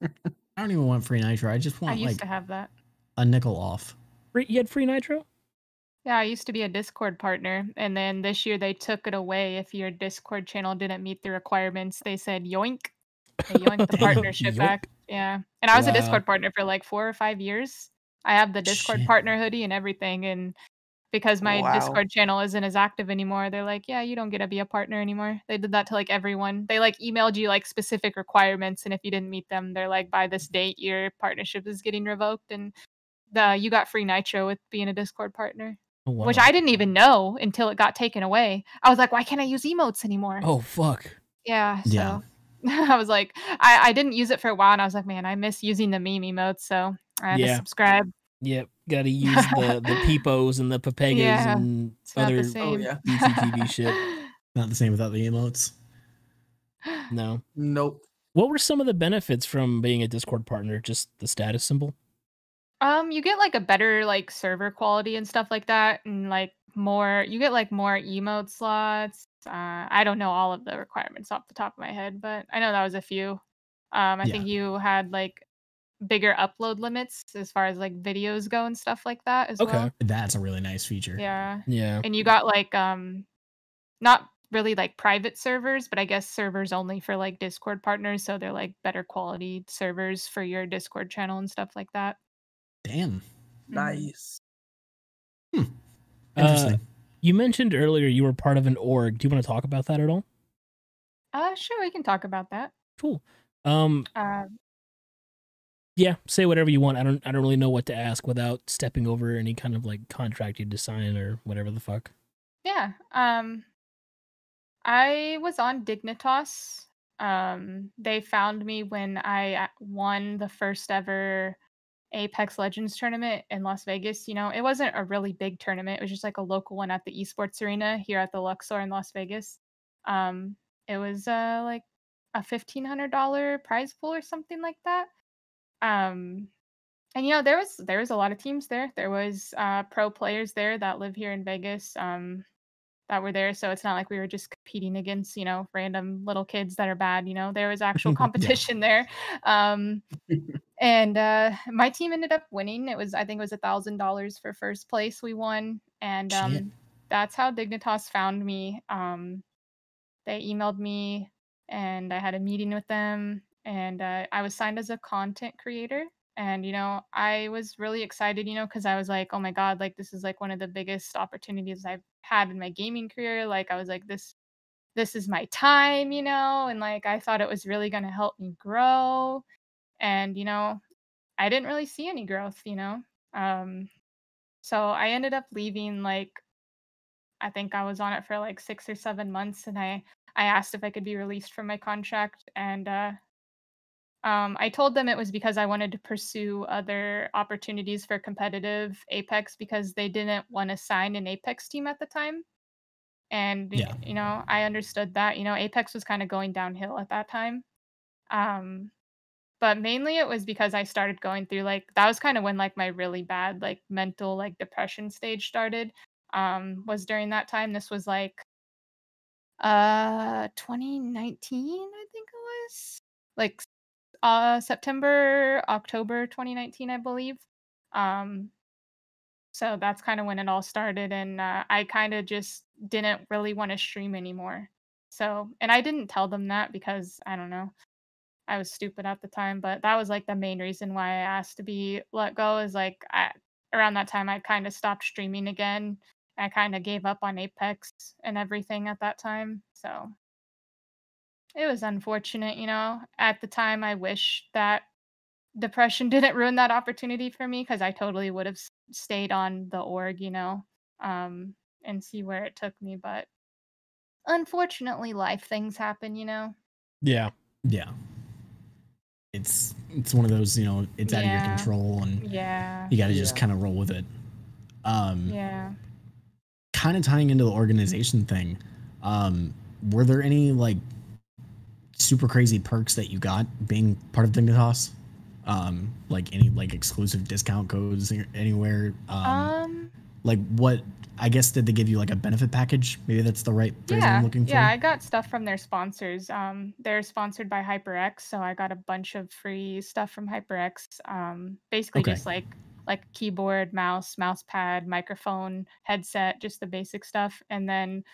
I don't even want free nitro. I just want to have that. A nickel off. You had free nitro? Yeah, I used to be a Discord partner, and then this year they took it away. If your Discord channel didn't meet the requirements, they said yoink. They yoinked the partnership back. Yeah, and I was a Discord partner for like 4 or 5 years. I have the Discord partner hoodie and everything, and because my Discord channel isn't as active anymore, they're like, yeah, you don't get to be a partner anymore. They did that to like everyone. They like emailed you like specific requirements, and if you didn't meet them, they're like, by this date, your partnership is getting revoked, and you got free nitro with being a Discord partner. Oh, wow. Which I didn't even know until it got taken away. I was like, why can't I use emotes anymore? Oh, fuck. Yeah. So I was like, I didn't use it for a while, and I was like, man, I miss using the meme emotes, so I had to subscribe. Yep. Got to use the Peepos and the Papegas and other BTTV shit. Not the same without the emotes. No. Nope. What were some of the benefits from being a Discord partner? Just the status symbol? You get like a better like server quality and stuff like that, and like more you get like more emote slots. I don't know all of the requirements off the top of my head, but I know that was a few. I think you had like bigger upload limits as far as like videos go and stuff like that as well. Okay, that's a really nice feature. Yeah. Yeah. And you got like not really like private servers, but I guess servers only for like Discord partners, so they're like better quality servers for your Discord channel and stuff like that. Damn. Nice. Hmm. Interesting. You mentioned earlier you were part of an org. Do you want to talk about that at all? Sure, we can talk about that. Cool. Yeah, say whatever you want. I don't really know what to ask without stepping over any kind of like contract you had to sign or whatever the fuck. Yeah. I was on Dignitas. They found me when I won the first ever Apex Legends tournament in Las Vegas. You know, it wasn't a really big tournament. It was just like a local one at the esports arena here at the Luxor in Las Vegas. It was like a $1,500 prize pool or something like that. And you know, there was a lot of teams there. There was pro players there that live here in Vegas that were there. So it's not like we were just competing against, you know, random little kids that are bad. You know, there was actual competition there. And my team ended up winning. It was, I think it was $1,000 for first place we won. And that's how Dignitas found me. They emailed me and I had a meeting with them, and I was signed as a content creator. And, you know, I was really excited, you know, because I was like, oh my God, like this is like one of the biggest opportunities I've had in my gaming career. Like I was like, this this is my time, you know, and like I thought it was really going to help me grow. And, you know, I didn't really see any growth, you know. So I ended up leaving, like, I think I was on it for like 6 or 7 months, and I asked if I could be released from my contract, and I told them it was because I wanted to pursue other opportunities for competitive Apex because they didn't want to sign an Apex team at the time. And, yeah, you know, I understood that, you know, Apex was kind of going downhill at that time. But mainly it was because I started going through, like, that was kind of when, like, my really bad, like, mental, like, depression stage started, was during that time. This was, like, 2019, I think it was. Like, September, October 2019, I believe. So that's kind of when it all started, and I kind of just didn't really want to stream anymore. So, and I didn't tell them that because, I don't know, I was stupid at the time, but that was like the main reason why I asked to be let go, is like around that time I kind of stopped streaming again. I kind of gave up on Apex and everything at that time, so it was unfortunate, you know. At the time, I wish that depression didn't ruin that opportunity for me, because I totally would have stayed on the org, you know, and see where it took me. But unfortunately, life things happen, you know. Yeah, yeah. It's one of those, you know, it's out of your control, and you got to just kind of roll with it. Kind of tying into the organization thing, were there any like super crazy perks that you got being part of Dignitas? Like any like exclusive discount codes anywhere? Like what, I guess, did they give you like a benefit package? Maybe that's the right phrase I'm looking for. Yeah, I got stuff from their sponsors. They're sponsored by HyperX, so I got a bunch of free stuff from HyperX. Basically just like keyboard, mouse, mouse pad, microphone, headset, just the basic stuff. And then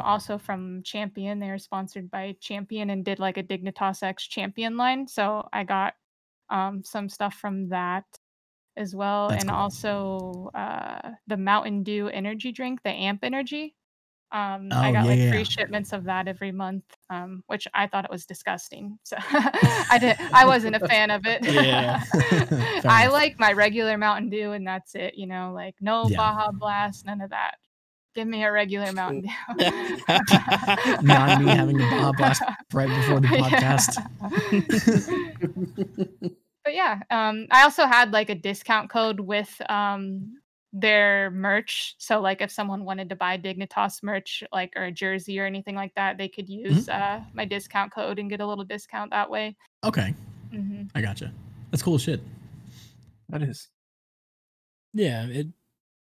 also from Champion, they were sponsored by Champion and did like a Dignitas X Champion line. So I got some stuff from that as well. That's cool. Also the Mountain Dew energy drink, the Amp Energy. I got like free shipments of that every month, which I thought it was disgusting. So I wasn't a fan of it. I like my regular Mountain Dew, and that's it, you know, like no Baja Blast, none of that. Give me a regular Mountain Dew. Not me having a Baja Blast right before the podcast. But yeah, I also had like a discount code with their merch. So like if someone wanted to buy Dignitas merch, like, or a jersey or anything like that, they could use my discount code and get a little discount that way. Okay. I gotcha. That's cool shit. That is. Yeah,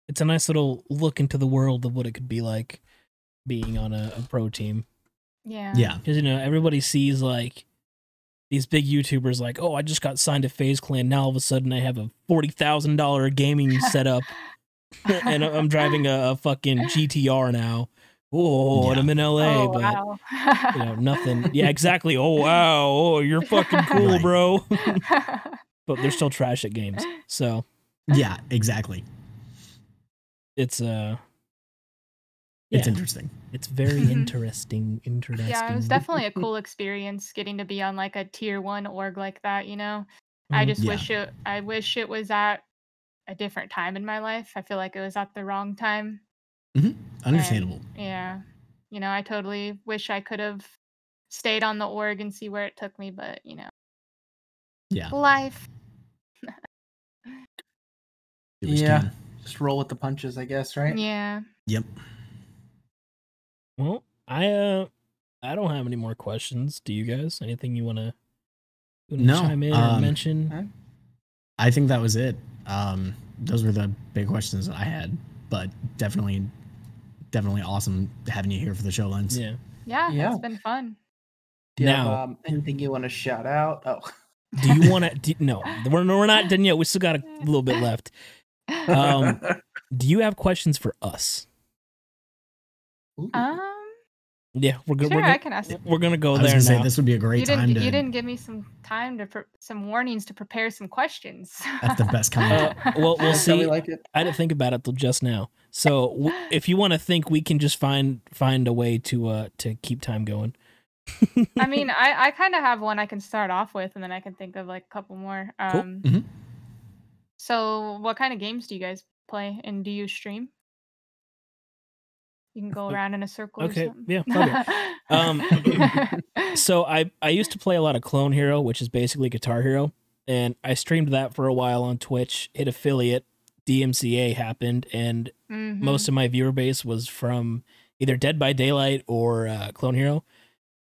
it's a nice little look into the world of what it could be like being on a pro team. Yeah. Yeah. Because, you know, everybody sees like these big YouTubers like, oh, I just got signed to FaZe Clan. Now all of a sudden I have a $40,000 gaming setup and I'm driving a fucking GTR now. Oh, and I'm in LA, but you know, nothing. Yeah, exactly. Oh, wow. Oh, you're fucking cool, bro. But they're still trash at games. So yeah, exactly. It's interesting. It's very interesting. Yeah, it was definitely a cool experience getting to be on like a tier 1 org like that, you know. I just wish it was at a different time in my life. I feel like it was at the wrong time. Understandable. And, you know, I totally wish I could have stayed on the org and see where it took me, but you know, life. Just roll with the punches, I guess, right? Yeah. Yep. Well, I don't have any more questions. Do you guys? Anything you want to chime in or mention? I think that was it. Those were the big questions that I had, but definitely awesome having you here for the show, Linz. Yeah. Yeah, it's been fun. Do you have anything you want to shout out? Oh. Do you want to? No, we're not done yet. We still got a little bit left. Do you have questions for us? Yeah, we're good. Sure, I can ask. We're gonna go there. Say, this would be a great time. You didn't give me some time to some warnings to prepare some questions. That's the best comment. Well, we'll see. We like it. I didn't think about it till just now. So if you want to think, we can just find a way to keep time going. I mean, I kind of have one I can start off with, and then I can think of like a couple more. Cool. Mm-hmm. So, what kind of games do you guys play, and do you stream? You can go around in a circle. Okay, or yeah. So I used to play a lot of Clone Hero, which is basically Guitar Hero, and I streamed that for a while on Twitch. Hit affiliate, DMCA happened, and most of my viewer base was from either Dead by Daylight or Clone Hero.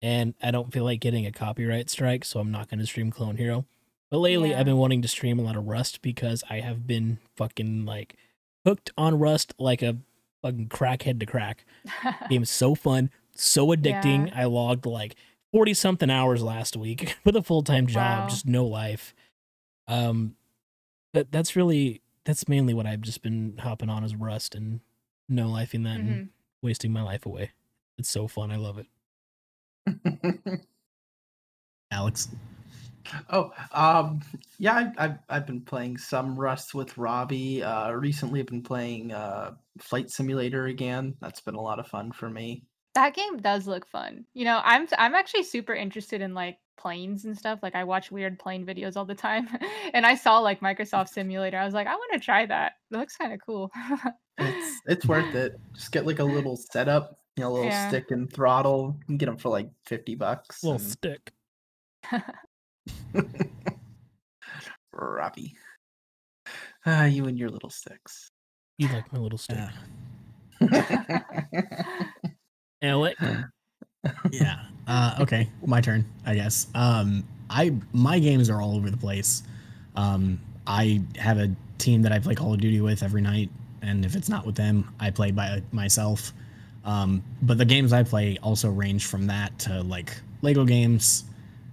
And I don't feel like getting a copyright strike, so I'm not going to stream Clone Hero. But lately, I've been wanting to stream a lot of Rust because I have been fucking like hooked on Rust like a fucking crackhead to crack. Game's so fun, so addicting. Yeah. I logged like 40-something hours last week with a full-time job, just no life. But that's mainly what I've just been hopping on is Rust and no lifing that and wasting my life away. It's so fun. I love it. Alex. Oh, yeah, I've been playing some Rust with Robbie. Recently I've been playing Flight Simulator again. That's been a lot of fun for me. That game does look fun. You know, I'm actually super interested in like planes and stuff. Like I watch weird plane videos all the time. And I saw like Microsoft Simulator. I was like, I want to try that. It looks kind of cool. It's worth it. Just get like a little setup. You know, a little stick and throttle. You can get them for like $50. Little stick. Robbie. You and your little sticks. You like my little stick. Alec. Yeah. Okay. My turn, I guess. My games are all over the place. I have a team that I play Call of Duty with every night, and if it's not with them, I play by myself. But the games I play also range from that to like Lego games.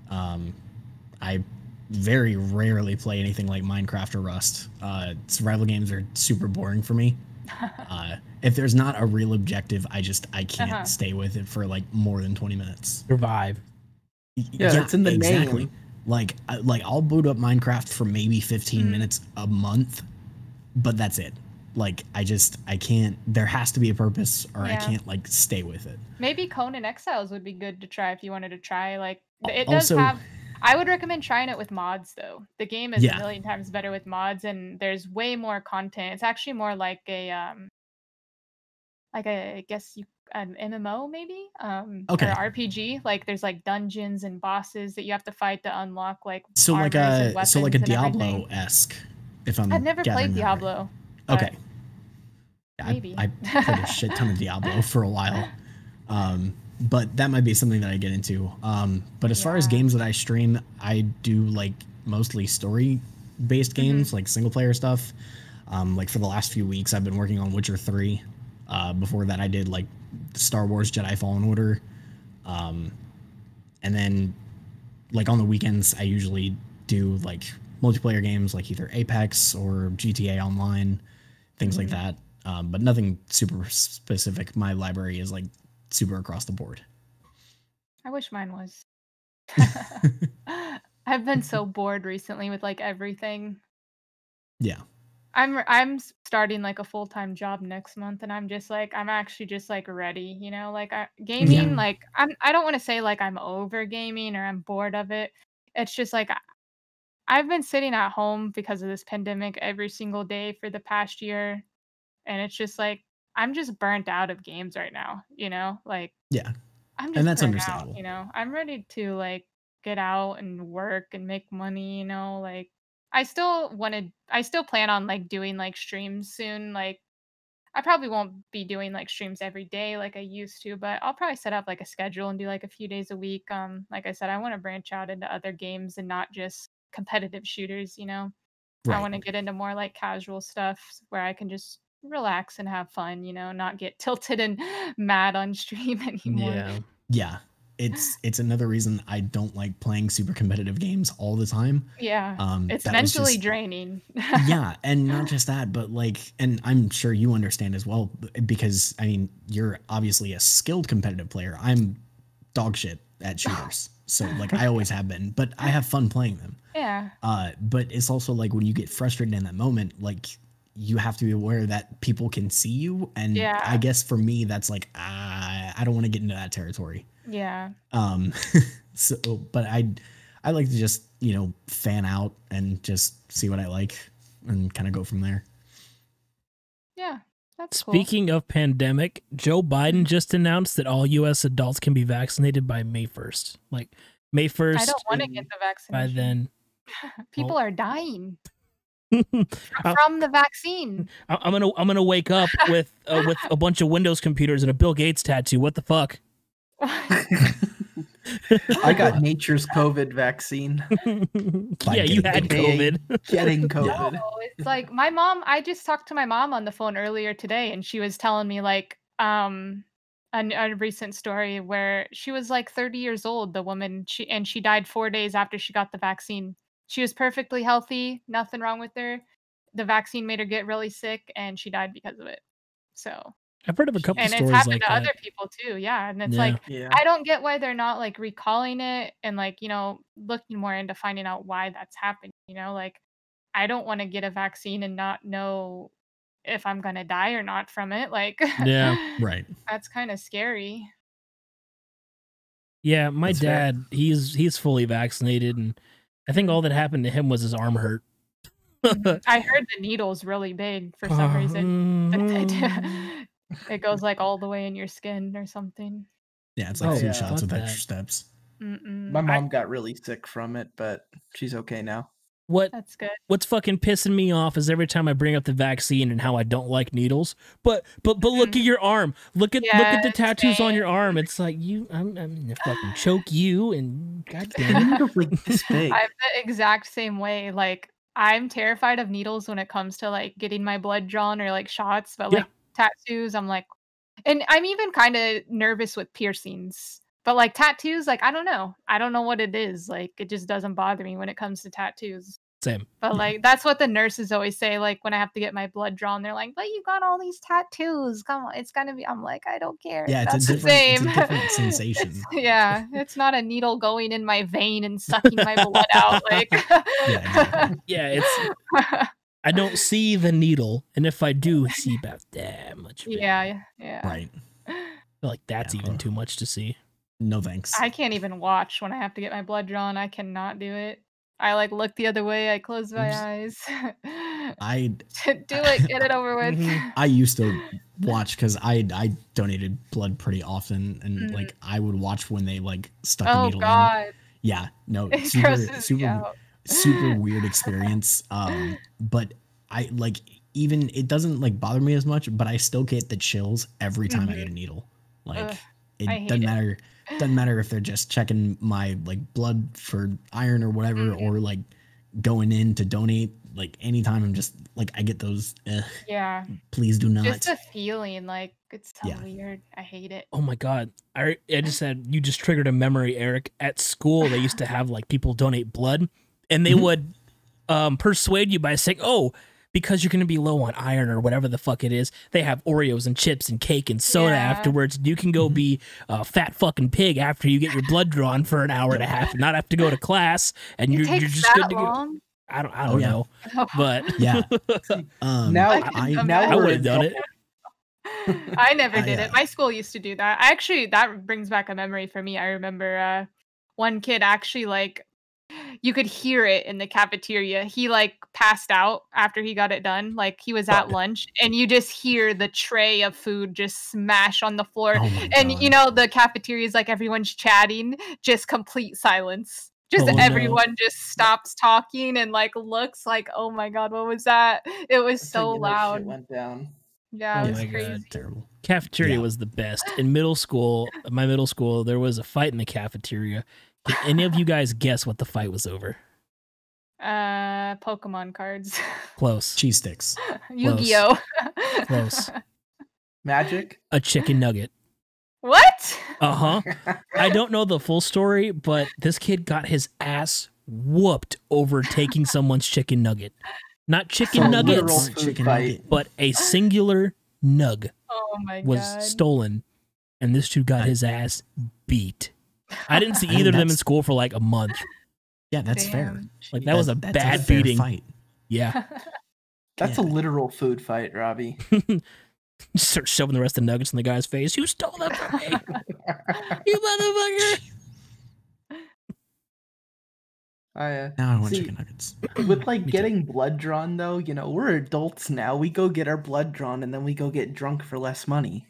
I very rarely play anything like Minecraft or Rust. Survival games are super boring for me. If there's not a real objective, I can't stay with it for like more than 20 minutes. Survive. Yeah, that's in the name. Like I'll boot up Minecraft for maybe 15 minutes a month, but that's it. Like I can't. There has to be a purpose, or I can't like stay with it. Maybe Conan Exiles would be good to try if you wanted to try. Like it does have. I would recommend trying it with mods, though. The game is a million times better with mods, and there's way more content. It's actually more like a I guess an MMO maybe. Or RPG. Like there's like dungeons and bosses that you have to fight to unlock. Like so like a Diablo-esque. If I've never played Diablo. Right. Okay. Maybe. I played a shit ton of Diablo for a while. But that might be something that I get into. But as far as games that I stream, I do like mostly story-based games, like single-player stuff. Like for the last few weeks, I've been working on Witcher 3. Before that, I did like Star Wars Jedi Fallen Order. And then like on the weekends, I usually do like multiplayer games like either Apex or GTA Online, things like that, but nothing super specific. My library is like super across the board. I wish mine was. I've been so bored recently with like everything. Yeah. I'm starting like a full-time job next month, and I'm actually just like ready, you know, like gaming, like I don't want to say like I'm over gaming or I'm bored of it. It's just like I've been sitting at home because of this pandemic every single day for the past year. And it's just like, I'm just burnt out of games right now, you know, like, yeah, and that's understandable. Out, you know, I'm ready to like get out and work and make money, you know, like I still plan on like doing like streams soon. Like I probably won't be doing like streams every day like I used to, but I'll probably set up like a schedule and do like a few days a week. Like I said, I want to branch out into other games and not just competitive shooters, you know. Right. I want to get into more like casual stuff where I can just relax and have fun, you know, not get tilted and mad on stream anymore. Yeah, it's another reason I don't like playing super competitive games all the time. Yeah. It's mentally draining. Yeah. And not just that, but like, and I'm sure you understand as well, because I mean, you're obviously a skilled competitive player. I'm dog shit at shooters. So like I always have been, but I have fun playing them. Yeah. But it's also like when you get frustrated in that moment, like you have to be aware that people can see you. And yeah. I guess for me, that's like, I don't want to get into that territory. Yeah. So, but I like to just, you know, fan out and just see what I like and kind of go from there. Yeah. That's Speaking cool. of pandemic, Joe Biden just announced that all U.S. adults can be vaccinated by May 1st. Like May 1st. I don't want to get the vaccination. By then. People are dying. From the vaccine. I'm gonna wake up with a bunch of Windows computers and a Bill Gates tattoo. What the fuck? I got nature's COVID vaccine. Yeah, you had COVID. Getting COVID. No, it's like my mom. I just talked to my mom on the phone earlier today, and she was telling me like a recent story where she was like 30 years old. The woman she died 4 days after she got the vaccine. She was perfectly healthy, nothing wrong with her. The vaccine made her get really sick, and she died because of it. So I've heard of a couple stories like that. And it's happened to other people too, yeah. And it's like, I don't get why they're not like recalling it and like, you know, looking more into finding out why that's happening. You know, like I don't want to get a vaccine and not know if I'm gonna die or not from it. Like, yeah, right. That's kind of scary. Yeah, my dad, he's fully vaccinated, and I think all that happened to him was his arm hurt. I heard the needle's really big for some reason. It goes like all the way in your skin or something. Yeah, it's like two shots with extra steps. My mom got really sick from it, but she's okay now. That's good. What's fucking pissing me off is every time I bring up the vaccine and how I don't like needles. But look at your arm. Look at the tattoos on your arm. It's like I'm gonna fucking choke you and goddamn. I'm the exact same way. Like I'm terrified of needles when it comes to like getting my blood drawn or like shots, but like tattoos, I'm like, and I'm even kind of nervous with piercings. But like tattoos, like I don't know what it is. Like it just doesn't bother me when it comes to tattoos. Same. But like that's what the nurses always say. Like when I have to get my blood drawn, they're like, "But you got all these tattoos. Come on, it's gonna be." I'm like, I don't care. Yeah, it's the same. It's a different sensation. Yeah, it's not a needle going in my vein and sucking my blood out. Like, it's. I don't see the needle, and if I do, I see about that much. Yeah. Right. I feel like that's even too much to see. No thanks. I can't even watch when I have to get my blood drawn. I cannot do it. I like look the other way. I close my eyes. I do it. Get it over with. I used to watch because I donated blood pretty often, and like I would watch when they like stuck a needle in. Yeah, no, it super weird experience. But I like even it doesn't like bother me as much, but I still get the chills every time I get a needle. Like it doesn't matter. Doesn't matter if they're just checking my like blood for iron or whatever, or like going in to donate. Like anytime I'm just like I get those. Yeah. Please do not. Just a feeling like it's so weird. I hate it. Oh my god! I just said you just triggered a memory, Eric. At school, they used to have like people donate blood, and they would persuade you by saying, "Oh, because you're going to be low on iron or whatever the fuck it is, they have Oreos and chips and cake and soda afterwards. You can go be a fat fucking pig after you get your blood drawn for an hour and a half and not have to go to class. And you're just good to go." I don't know. But yeah. Now I would have done it. I never did it. My school used to do that. Actually, that brings back a memory for me. I remember one kid actually like, you could hear it in the cafeteria. He like passed out after he got it done. Like he was at lunch, and you just hear the tray of food just smash on the floor. Oh and God. You know, the cafeteria is like everyone's chatting, just complete silence. Just everyone just stops talking and like looks like, oh my God, what was that? It was so loud. It went down. Yeah, it was crazy. God, cafeteria was the best. In middle school, my middle school, there was a fight in the cafeteria. Did any of you guys guess what the fight was over? Pokemon cards. Close. Cheese sticks. Yu-Gi-Oh. Close. Magic. A chicken nugget. What? I don't know the full story, but this kid got his ass whooped over taking someone's chicken nugget. Not chicken nuggets, but a singular nug was stolen, and this dude got his ass beat. I didn't see either of them in school for like a month. Yeah, that's fair. Like that was a bad beating. Fight. Yeah. That's a literal food fight, Robbie. Start shoving the rest of the nuggets in the guy's face. You stole them from me. You motherfucker. Now I want chicken nuggets. With like getting blood drawn though, you know, we're adults now. We go get our blood drawn and then we go get drunk for less money.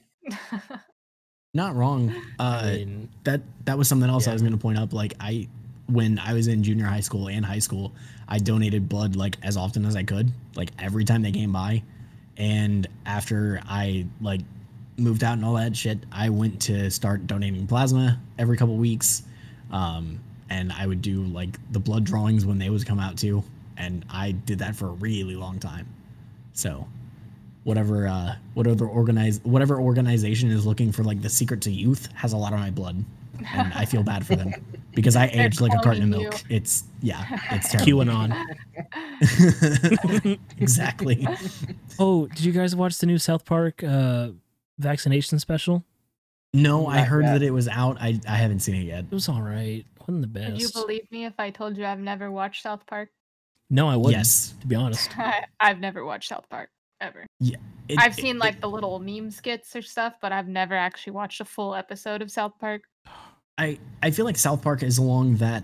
Not wrong. I mean, that was something else I was going to point up. Like when I was in junior high school and high school, I donated blood like as often as I could, like every time they came by. And after I like moved out and all that shit, I went to start donating plasma every couple weeks. And I would do like the blood drawings when they would come out too. And I did that for a really long time. So whatever organization is looking for like the secret to youth has a lot of my blood. And I feel bad for them because I aged like a carton of milk. It's terrible. QAnon. Exactly. Oh, did you guys watch the new South Park vaccination special? No, I heard that it was out. I haven't seen it yet. It was all right. Wasn't the best. Would you believe me if I told you I've never watched South Park? No, I wouldn't. Yes, to be honest. I've never watched South Park ever. Yeah. I've seen like the little meme skits or stuff, but I've never actually watched a full episode of South Park. I feel like South Park is along that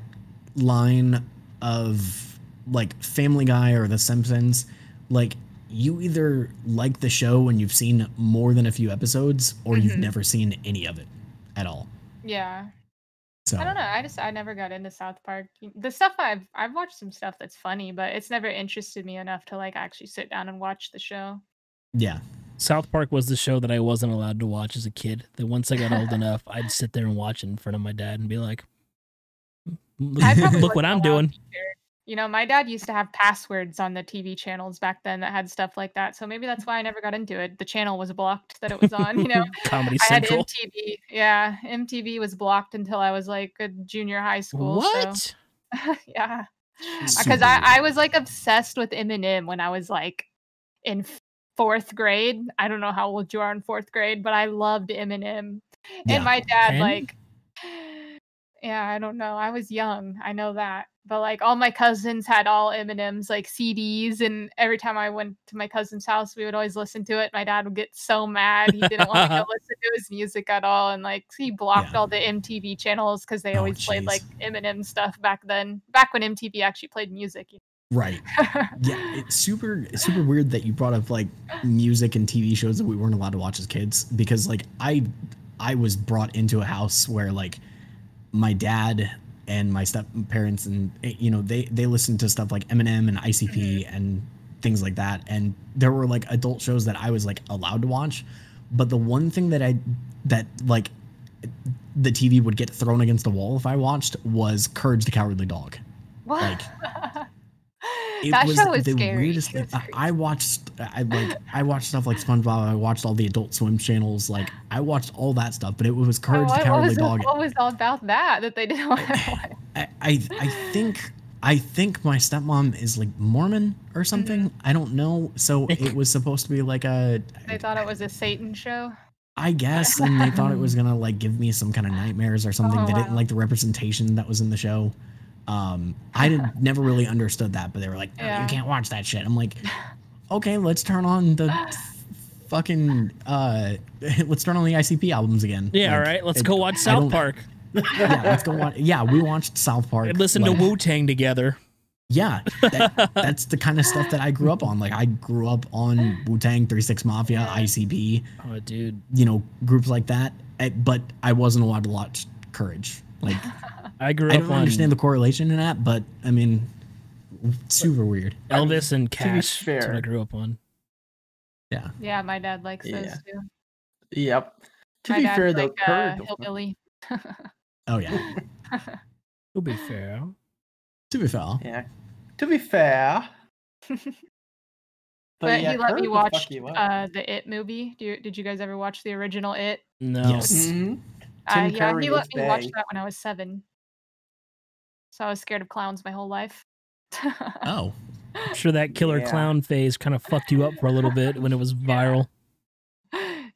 line of like Family Guy or The Simpsons. Like you either like the show and you've seen more than a few episodes or you've never seen any of it at all. Yeah. So I don't know. I never got into South Park. The stuff I've watched some stuff that's funny, but it's never interested me enough to like actually sit down and watch the show. Yeah. South Park was the show that I wasn't allowed to watch as a kid. That once I got old enough, I'd sit there and watch it in front of my dad and be like, look what I'm doing. You know, my dad used to have passwords on the TV channels back then that had stuff like that. So maybe that's why I never got into it. The channel was blocked that it was on, you know. Comedy Central. I had MTV. Yeah, MTV was blocked until I was like a junior high school. What? So. Yeah. Because I was like obsessed with Eminem when I was like in fourth grade. I don't know how old you are in fourth grade, but I loved Eminem. Yeah. And my dad, I don't know. I was young. I know that. But like all my cousins had all Eminem's like CDs, and every time I went to my cousin's house, we would always listen to it. My dad would get so mad. He didn't want me to listen to his music at all. And like he blocked all the MTV channels because they always played like Eminem stuff back then, back when MTV actually played music. You know? Right. Yeah, it's super weird that you brought up like music and TV shows that we weren't allowed to watch as kids, because like I was brought into a house where like my dad and my step-parents, and you know, they listened to stuff like Eminem and ICP and things like that, and there were like adult shows that I was like allowed to watch, but the one thing that like the TV would get thrown against the wall if I watched was Courage the Cowardly Dog. What? Like, That show was the weirdest thing. I watched stuff like SpongeBob. I watched all the Adult Swim channels. Like I watched all that stuff, but it was Courage the Cowardly Dog. What was all about that they didn't want to watch? I think my stepmom is like Mormon or something. I don't know. So it was supposed to be like a. They thought it was a Satan show. I guess, and they thought it was gonna like give me some kind of nightmares or something. They didn't like the representation that was in the show. I never really understood that, but they were like, no, you can't watch that shit. I'm like, okay, let's turn on the fucking, let's turn on the ICP albums again. Yeah, like, all right, let's go watch South Park. Yeah, let's go watch. Yeah, we watched South Park. And listened to Wu-Tang together. Yeah, that's the kind of stuff that I grew up on. Like I grew up on Wu-Tang, 3-6 Mafia, ICP. Oh, dude. You know, groups like that, but I wasn't allowed to watch Courage. Like. I don't understand the correlation in that, but I mean, super weird. Elvis and Cash. That's what I grew up on. Yeah. Yeah, my dad likes those too. Yep. To be fair, though, hillbilly. Oh yeah. To be fair. Yeah. To be fair. But yeah, he let me watch the It movie. Did you guys ever watch the original It? No. Yes. Mm-hmm. Yeah, he let me watch that when I was 7. So I was scared of clowns my whole life. Oh. I'm sure that killer clown phase kind of fucked you up for a little bit when it was viral.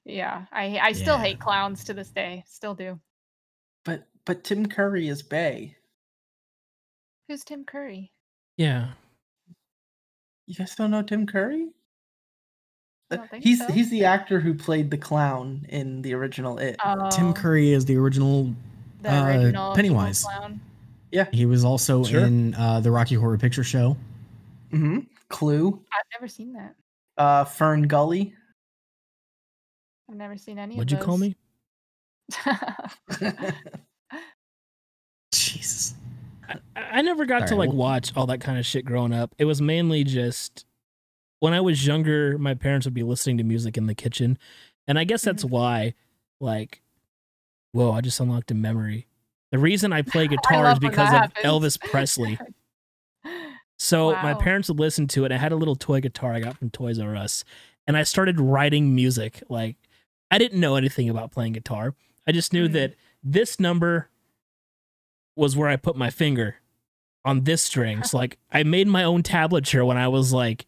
Yeah, I still hate clowns to this day. Still do. But Tim Curry is bae. Who's Tim Curry? Yeah. You guys don't know Tim Curry? He's the actor who played the clown in the original It. Tim Curry is the original, Pennywise. Clown. Yeah. He was also in the Rocky Horror Picture Show. Mm-hmm. Clue. I've never seen that. Fern Gully. I've never seen any of those. What'd you call me? Jesus. I never got to like watch all that kind of shit growing up. It was mainly just when I was younger, my parents would be listening to music in the kitchen. And I guess that's why, like, whoa, I just unlocked a memory. The reason I play guitar is because of Elvis Presley. So my parents would listen to it. I had a little toy guitar I got from Toys R Us. And I started writing music. Like, I didn't know anything about playing guitar. I just knew that this number was where I put my finger on this string. So, like, I made my own tablature when I was, like,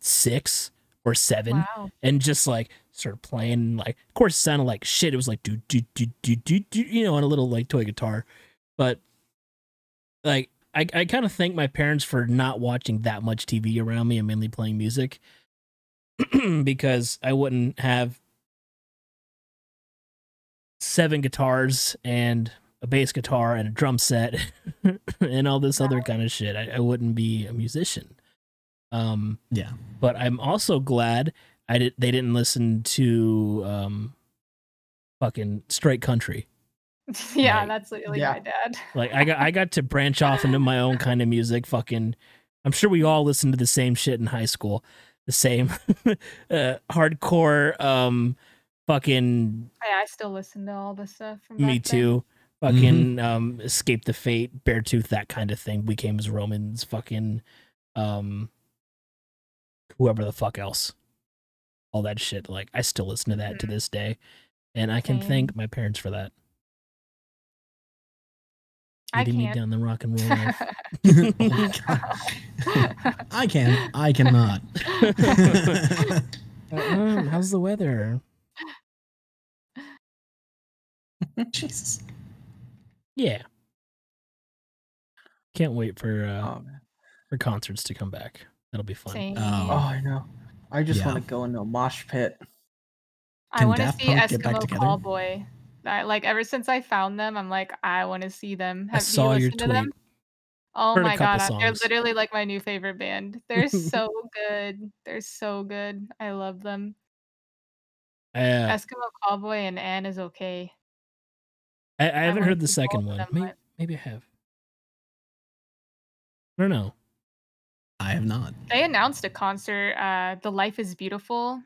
6 or 7, and just like started playing. Like, of course, it sounded like shit. It was like do do do do do do, you know, on a little like toy guitar. But like, I kind of thank my parents for not watching that much TV around me and mainly playing music, because I wouldn't have 7 guitars and a bass guitar and a drum set and all this other kind of shit. I wouldn't be a musician. Yeah, but I'm also glad they didn't listen to fucking straight country. Yeah, like, that's literally my dad. Like, I got to branch off into my own kind of music. Fucking, I'm sure we all listened to the same shit in high school, the same hardcore fucking. I still listen to all the stuff from back too. Fucking Escape the Fate, Beartooth, that kind of thing. We Came as Romans. Fucking whoever the fuck else, all that shit. Like, I still listen to that to this day, and I can thank my parents for that. Leading me down the rock and roll life. Oh my God. I cannot. How's the weather? Jesus. Yeah. Can't wait for concerts to come back. That'll be fun. Oh, I know. I just want to go into a mosh pit. I want to see Eskimo Callboy. Like, ever since I found them, I'm like, I want to see them. Have you listened to them? Oh my God, they're literally like my new favorite band. They're so good. They're so good. I love them. Eskimo Callboy and Anne Is Okay. I haven't heard the second one. Maybe I have. I don't know. I have not. They announced a concert, the Life is Beautiful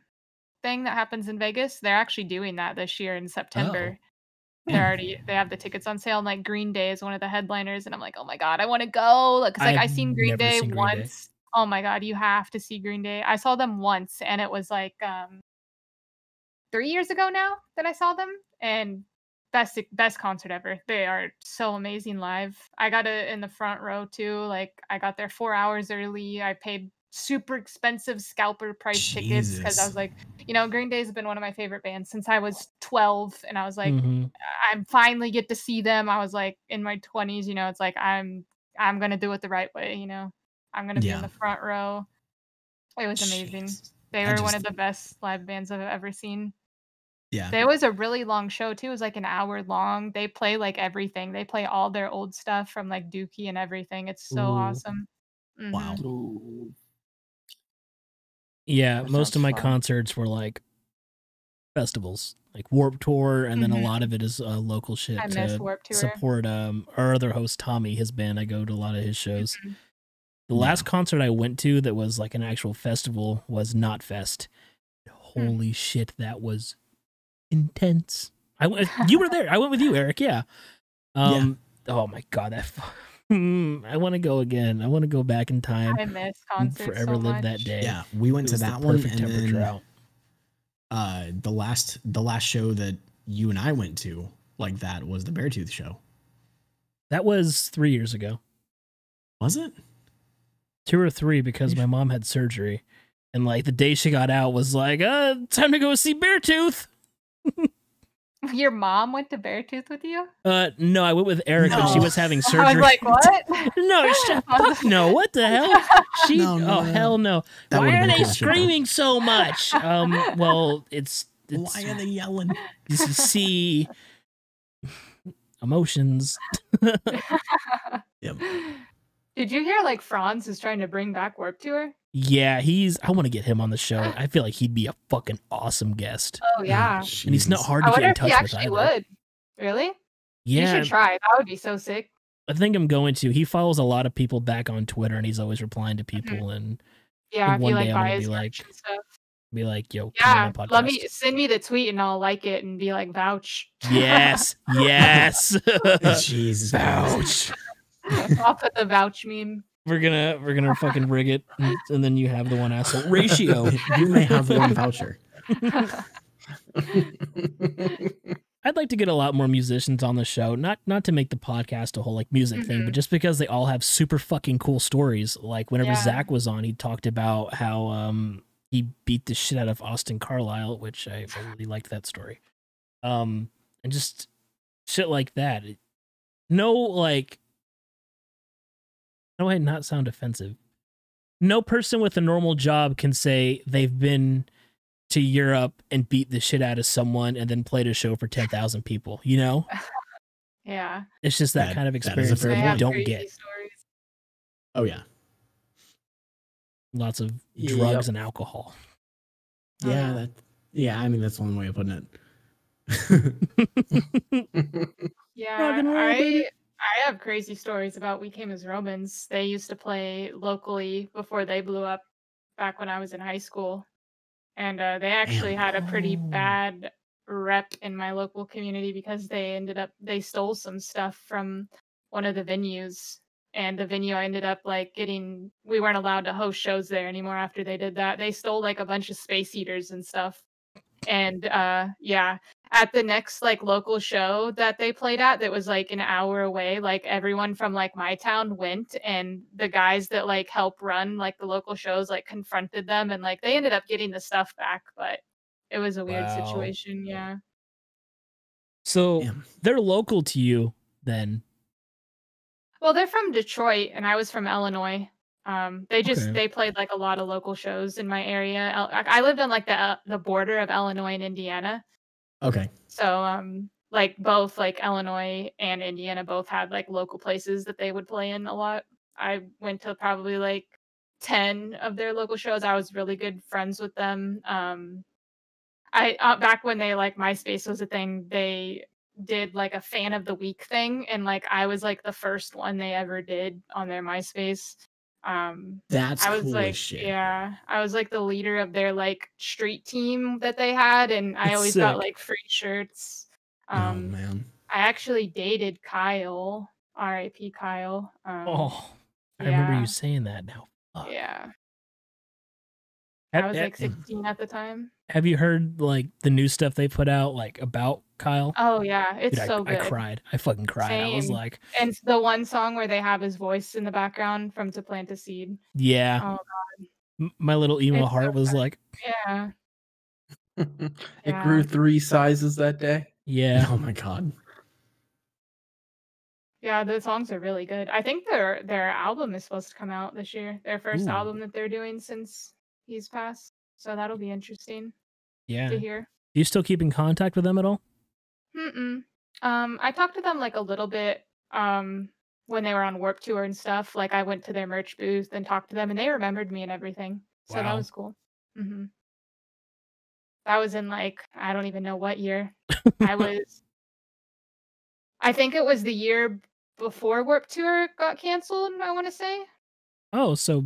thing that happens in Vegas. They're actually doing that this year in September. Oh. They have the tickets on sale, and like Green Day is one of the headliners, and I'm like, oh my God, I want to go. Because like, I've seen Green Day once. Oh my God, you have to see Green Day. I saw them once, and it was like 3 years ago now that I saw them, and best concert ever. They are so amazing live. I got it in the front row too. Like, I got there 4 hours early. I paid super expensive scalper price tickets because I was like, you know, Green Day's been one of my favorite bands since I was 12, and I was like, I finally get to see them. I was like in my 20s, you know. It's like, I'm gonna do it the right way, you know. I'm gonna be in the front row. It was amazing. They were one of the best live bands I've ever seen. Yeah. There was a really long show too. It was like an hour long. They play like everything. They play all their old stuff from like Dookie and everything. It's so awesome. Mm-hmm. Wow. Ooh. Yeah, that most of my concerts were like festivals, like Warped Tour, and then a lot of it is local shit. I miss Warped Tour. Support our other host Tommy, his band. I go to a lot of his shows. Mm-hmm. The last concert I went to that was like an actual festival was Knotfest. Holy shit, that was intense. You were there. I went with you, Eric. Yeah. Oh my God, that. I want to go again. I want to go back in time. I miss concerts forever. So live much. That day. Yeah, we went to that one. And then, the last show that you and I went to like that was the Beartooth show. That was 3 years ago. Was it? 2 or 3, because my mom had surgery. And like the day she got out was like, time to go see Beartooth. Your mom went to Beartooth with you? No, I went with Eric, but she was having surgery. I was like, what? No, fuck no, what the hell? She, oh, hell no. Why are they screaming so much? Well, it's... Why are they yelling? You see... emotions. Yep. Did you hear, like, Franz is trying to bring back Warp Tour? Yeah, he's... I want to get him on the show. I feel like he'd be a fucking awesome guest. Oh, yeah. Oh, and he's not hard to get in touch with. I wonder if he actually would. Really? Yeah. You should try. That would be so sick. I think I'm going to. He follows a lot of people back on Twitter, and he's always replying to people. Mm-hmm. And yeah, and one day I'm going to be like, yo, yeah, let me send me the tweet and I'll like it and be like, vouch. Yes, yes. Jesus, vouch. I'll put the vouch meme. We're gonna fucking rig it, and then you have the one asshole ratio. You may have the one voucher. I'd like to get a lot more musicians on the show, not to make the podcast a whole like music thing, but just because they all have super fucking cool stories. Like whenever Zach was on, he talked about how he beat the shit out of Austin Carlisle, which I really liked that story. And just shit like that. No, like, how do I not sound offensive? No person with a normal job can say they've been to Europe and beat the shit out of someone and then played a show for 10,000 people, you know? Yeah. It's just that kind of experience that you don't get. Stories. Oh, yeah. Lots of drugs and alcohol. Yeah, I mean, that's one way of putting it. Yeah, I have crazy stories about We Came as Romans. They used to play locally before they blew up back when I was in high school. And they actually had a pretty bad rep in my local community because they stole some stuff from one of the venues. And the venue ended up like getting, we weren't allowed to host shows there anymore after they did that. They stole like a bunch of space heaters and stuff. And at the next like local show that they played at, that was like an hour away, like everyone from like my town went, and the guys that like help run like the local shows like confronted them, and like they ended up getting the stuff back, but it was a weird situation. Yeah. So they're local to you then? Well, they're from Detroit, and I was from Illinois. They played like a lot of local shows in my area. I lived on like the border of Illinois and Indiana. Okay. So like both like Illinois and Indiana both had like local places that they would play in a lot. I went to probably like 10 of their local shows. I was really good friends with them. I back when they like MySpace was a thing, they did like a fan of the week thing, and like I was like the first one they ever did on their MySpace. That's I was cool like shit. Yeah, I was like the leader of their like street team that they had, and I always got like free shirts. Oh, man. I actually dated Kyle, R.I.P. Kyle. I remember you saying that now. Yeah. I was like 16 at the time. Have you heard like the new stuff they put out like about Kyle? Oh yeah, it's dude, so good. I cried. I fucking cried. Same. I was like, and the one song where they have his voice in the background from "To Plant a Seed." Yeah. Oh god. My little emo heart was like, yeah. It grew 3 sizes that day. Yeah. Oh my god. Yeah, the songs are really good. I think their album is supposed to come out this year. Their first album that they're doing since he's passed. So that'll be interesting. Yeah. To hear. Do you still keep in contact with them at all? I talked to them like a little bit when they were on Warp Tour and stuff. Like I went to their merch booth and talked to them, and they remembered me and everything. So that was cool. That was in like, I don't even know what year. I think it was the year before Warp Tour got canceled, I want to say. Oh, so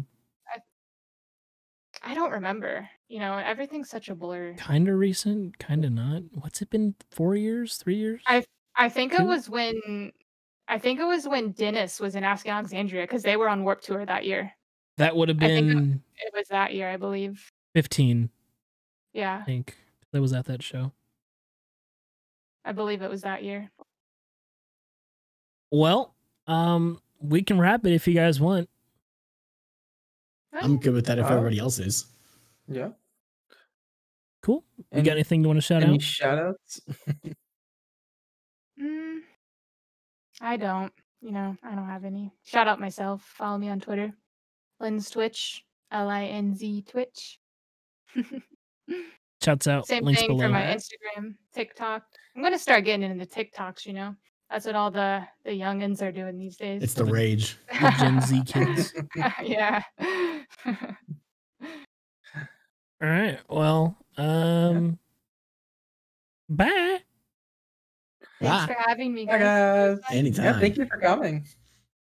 I don't remember. You know, everything's such a blur. Kind of recent, kind of not. What's it been? 4 years? 3 years? I think it was when Dennis was in Ask Alexandria, because they were on Warp Tour that year. That would have been. I think it was that year, I believe. 15. Yeah. I think that was at that show. I believe it was that year. Well, we can wrap it if you guys want. I'm good with that if everybody else is. Yeah. Cool. You got anything you want to shout out? Any shout outs? I don't. You know, I don't have any. Shout out myself. Follow me on Twitter. Linz Twitch. L-I-N-Z Twitch. Shouts out. Same thing below. For my Instagram, TikTok. I'm going to start getting into TikToks, you know. That's what all the youngins are doing these days. It's the rage. The Gen Z kids. Yeah. All right. Well, bye. Thanks for having me, guys. Anytime. Yeah, thank you for coming.